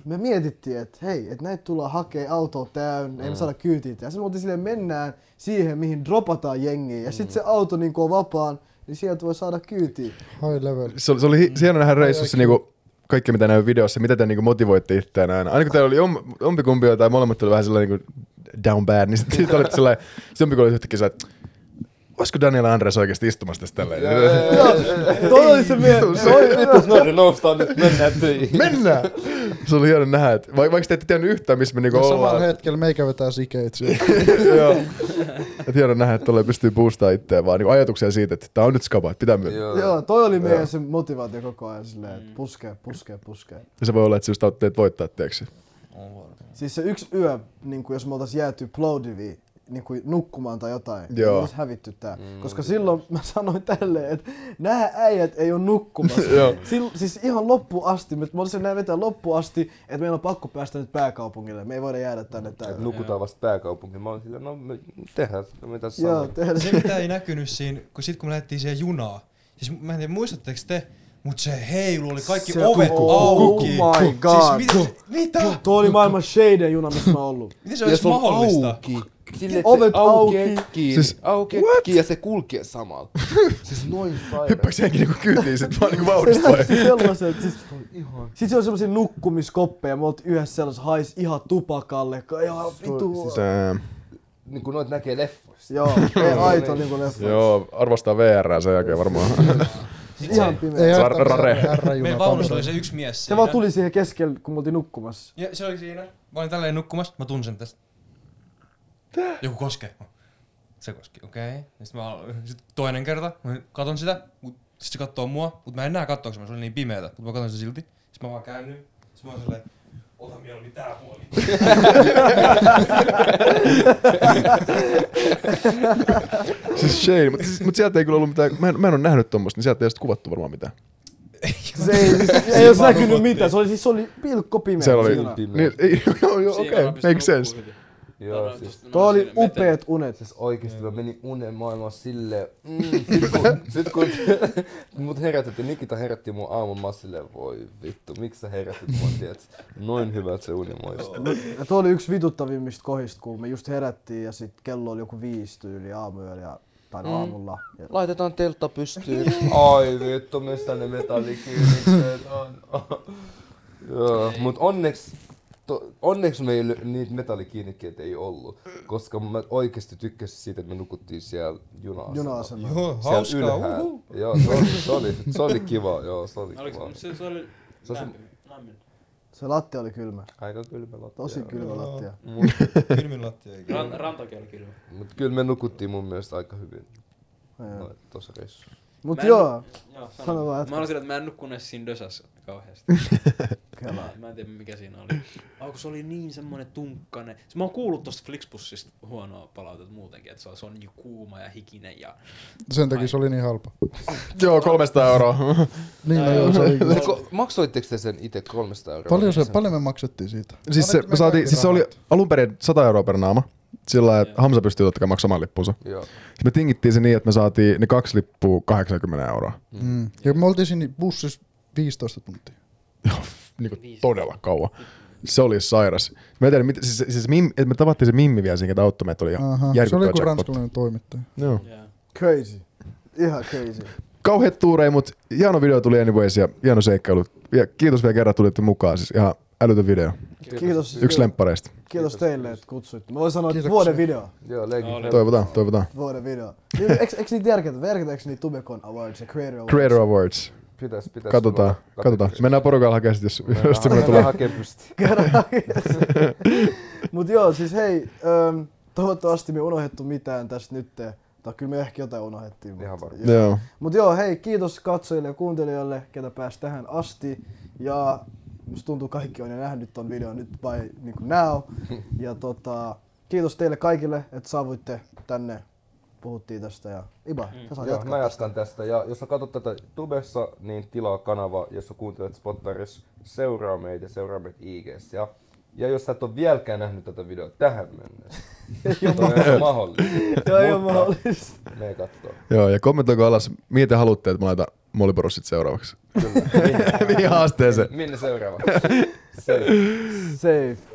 me mietittiin, että hei, että näitä tullaan hakea autoa täynnä, ei me saada kyytiä. Ja sitten me oltiin silleen, mennään siihen, mihin dropataan jengiä. Ja sitten se auto niin kuin on vapaan, niin sieltä voi saada kyytiä. High level. Se oli hieno nähdä reissussa niinku kaikki mitä näin videossa, mitä te niinku motivoitte itseään aina. Aina kun teillä oli jompikumpi tai molemmat tuli vähän sellainen niinku down bad, niin sitten olitte sellainen, jompikumpi oli yhtäkkiä sellainen, että olisiko Daniel ja Andreas oikeasti istumassa tässä tälleen? Toi oli se mieltä. Vittu, nuori noustaan nyt, mennään töihin. Mennään! Se oli hieno nähdä, että vaikka te ette tiennyt yhtään, missä me niinku ollaan. Samalla hetkellä meikä vetää sikeet sieltä. Joo. Hieno nähdä, että tolleen pystyy boostaa itseään vaan niinku ajatuksia siitä, että tää on nyt skaba, että pitää myötä. Joo, toi oli meidän se motivaatio koko ajan silleen, että puskee. Ja se voi olla, että se just auttaa teitä voittaa, teeksi? Siis se yksi yö, niinku jos me oltaisiin jäätyä Plovdiviin, niinku nukkumaan tai jotain. Joo. Olisi hävitty tää. Koska silloin mä sanoin tälleen, että nää äijät ei oo nukkumassa. Siis ihan loppuun asti. Mä olisin nää vetää loppuun asti, että meillä on pakko päästä nyt pääkaupungille. Me ei voida jäädä tänne täällä. Et nukutaan vasta pääkaupungille. Mä olin silleen, no me tehdään mitä sanoin. Se mitä ei näkynyt siinä, kun sit kun me lähdettiin siihen junaan. Siis mä en tiedä, muistatteko te? Mut se heilu oli kaikki se ovet auki. Oh my god. Siis mitä? Tuo oli maailman shade juna, missä mä ollu. Miten se olis mahdollista? Auki. Sille, ovet auki. Siis, auki ja se kulkee samalla. Siis noin sairaan. Hyppäks henki niinku kyytiin sit vaan niinku vauhdista vai? Siis se on semmosia nukkumiskoppeja. Me oltiin yhdessä sellas hais ihan tupakalle. Ihan vitu. Niinku noit näkee leffoissa. Joo, ei aito niinku leffoissa. Joo, arvostaa VR sen jälkeen varmaan. Ihan pimeä. Meidän vaunussa oli se yksi mies siinä. Se vaan tuli siihen keskelle, kun me oltiin nukkumassa. Ja se oli siinä. Mä olin tälleen nukkumassa. Mä tunsin tästä. Joku koskee. Se koski, okei. Okay. Sitten toinen kerta, mä katon sitä, sitten se kattoo mua, mutta mä en näe kattoakseni, se oli niin pimeätä, mutta mä katon sitä silti. Sitten mä vaan käännyin, sit mä oon silleen, ota mieluummin tää puoli. Siis shame, mutta sieltä ei kyllä ollut mitään, mä en oo nähnyt tommoista, niin sieltä ei sit kuvattu varmaan mitään. Ei ois näkynyt mitään, se oli pilkko pimeä. Se oli joo, okei, make sense. Joo, siis. Tuo oli upeat unet. Siis oikeesti mä menin unen maailmaan silleen. Sit kun mut herätettiin, Nikita herätti mun aamun, mä silleen voi vittu, miksi sä herätit mua, tiedät? Noin hyvältä se uni maistuu. Tuo oli yksi vituttavimmista kohdista, kun me just herättiin ja sit kello oli joku 5 tyyli aamuyöllä ja aamulla. Laitetaan teltta pystyyn. Ai vittu, missä ne metallikiinnitteet on? Joo, mut onneksi. Onneksi meillä niitä metallikiinnikkeitä ei ollut, koska mä oikeesti tykkäsin siitä, että me nukuttiin siellä juna-asemalla. Joo, hauskaa, uhu! Joo, se oli kiva, joo, se oli kiva. Se oli lämmin. Se lattia oli kylmä. Aika kylmä lattia. Tosi kylmä lattia. Kylmin lattia ei kylmä. Rantakin oli kylmä. Mut kyllä me nukuttiin mun mielestä aika hyvin. No, tossa reissussa. Mut joo sano vaan. Mä olin sillä, että mä en nukkunut siinä dösässä kauheasti. Mä en tiedä mikä siinä oli. Se oli niin semmonen tunkkainen. Mä oon kuullut tosta Flixbussista huonoa palautetta muutenkin, että se on niin kuuma ja hikinen ja... Sen takia se oli niin halpa. Joo, 300 €. Niin, no joo, se oli. Maksoitteko te sen ite 300 €? Paljon me maksettiin siitä. Siis se oli alun perin 100 € per naama. Sillä että Hamsa pystyy totta kai maksamaan lippunsa. Joo. Sitten me tingittiin se niin, että me saatiin ne 2 lippua 80 €. Mm. Ja me oltiin siinä bussissa 15 tuntia. Joo, niin todella kauan. Se oli sairas. Me tiedän, että me tavattiin se Mimmi vielä siinä, että auttoi meitä, oli ihan järkyttävä jackpot. Se oli kuin ranskalainen toimittaja. Joo. Yeah. Crazy. Ihan crazy. Kauheat tuurei, mutta hieno video tuli anyways ja hieno seikkailu. Ja kiitos vielä kerran, tulitte mukaan. Siis ihan älytön video. Kiitos. Yksi lemppareista. Kiitos teille, että kutsuitte. Mä voin sanoa, että vuoden video. Joo, leikin. Toivotaan. Vuoden video. Eks niitä järkätäks niitä Tubecon Awards ja Creator Awards? Pitäis. Katsotaan. Mennään porukalla hakemaan sit, jos semmoinen tulee. Käydään hakemaan. Mut joo, siis hei, toivottavasti me unohdettu mitään tästä nyt. Tai kyllä me ehkä jotain unohdettiin. Mut joo, hei, kiitos katsojille ja kuuntelijoille, ketä pääsi tähän asti. Ja musta tuntuu kaikki on jo nähnyt ton videon nyt by niin kuin now. Ja kiitos teille kaikille, että saavuitte tänne puhuttiin tästä ja Iba, sä saat jatkaa. Mä jatkan tästä ja jos sä katsot tätä tubessa, niin tilaa kanava, jos sä kuuntelet Spottarissa, seuraa meitä ja seuraa meitä IG:ssä. Ja jos sä et ole vieläkään nähnyt tätä videota tähän mennessä, toi on mahdollista. Toi ei ole mahdollista. Me kattoo. Joo, ja kommentoiko alas, mihin te haluatte, että mä laitan Molibrosit seuraavaksi? Kyllä. Mihin haasteeseen? Minne seuraavaksi? Safe.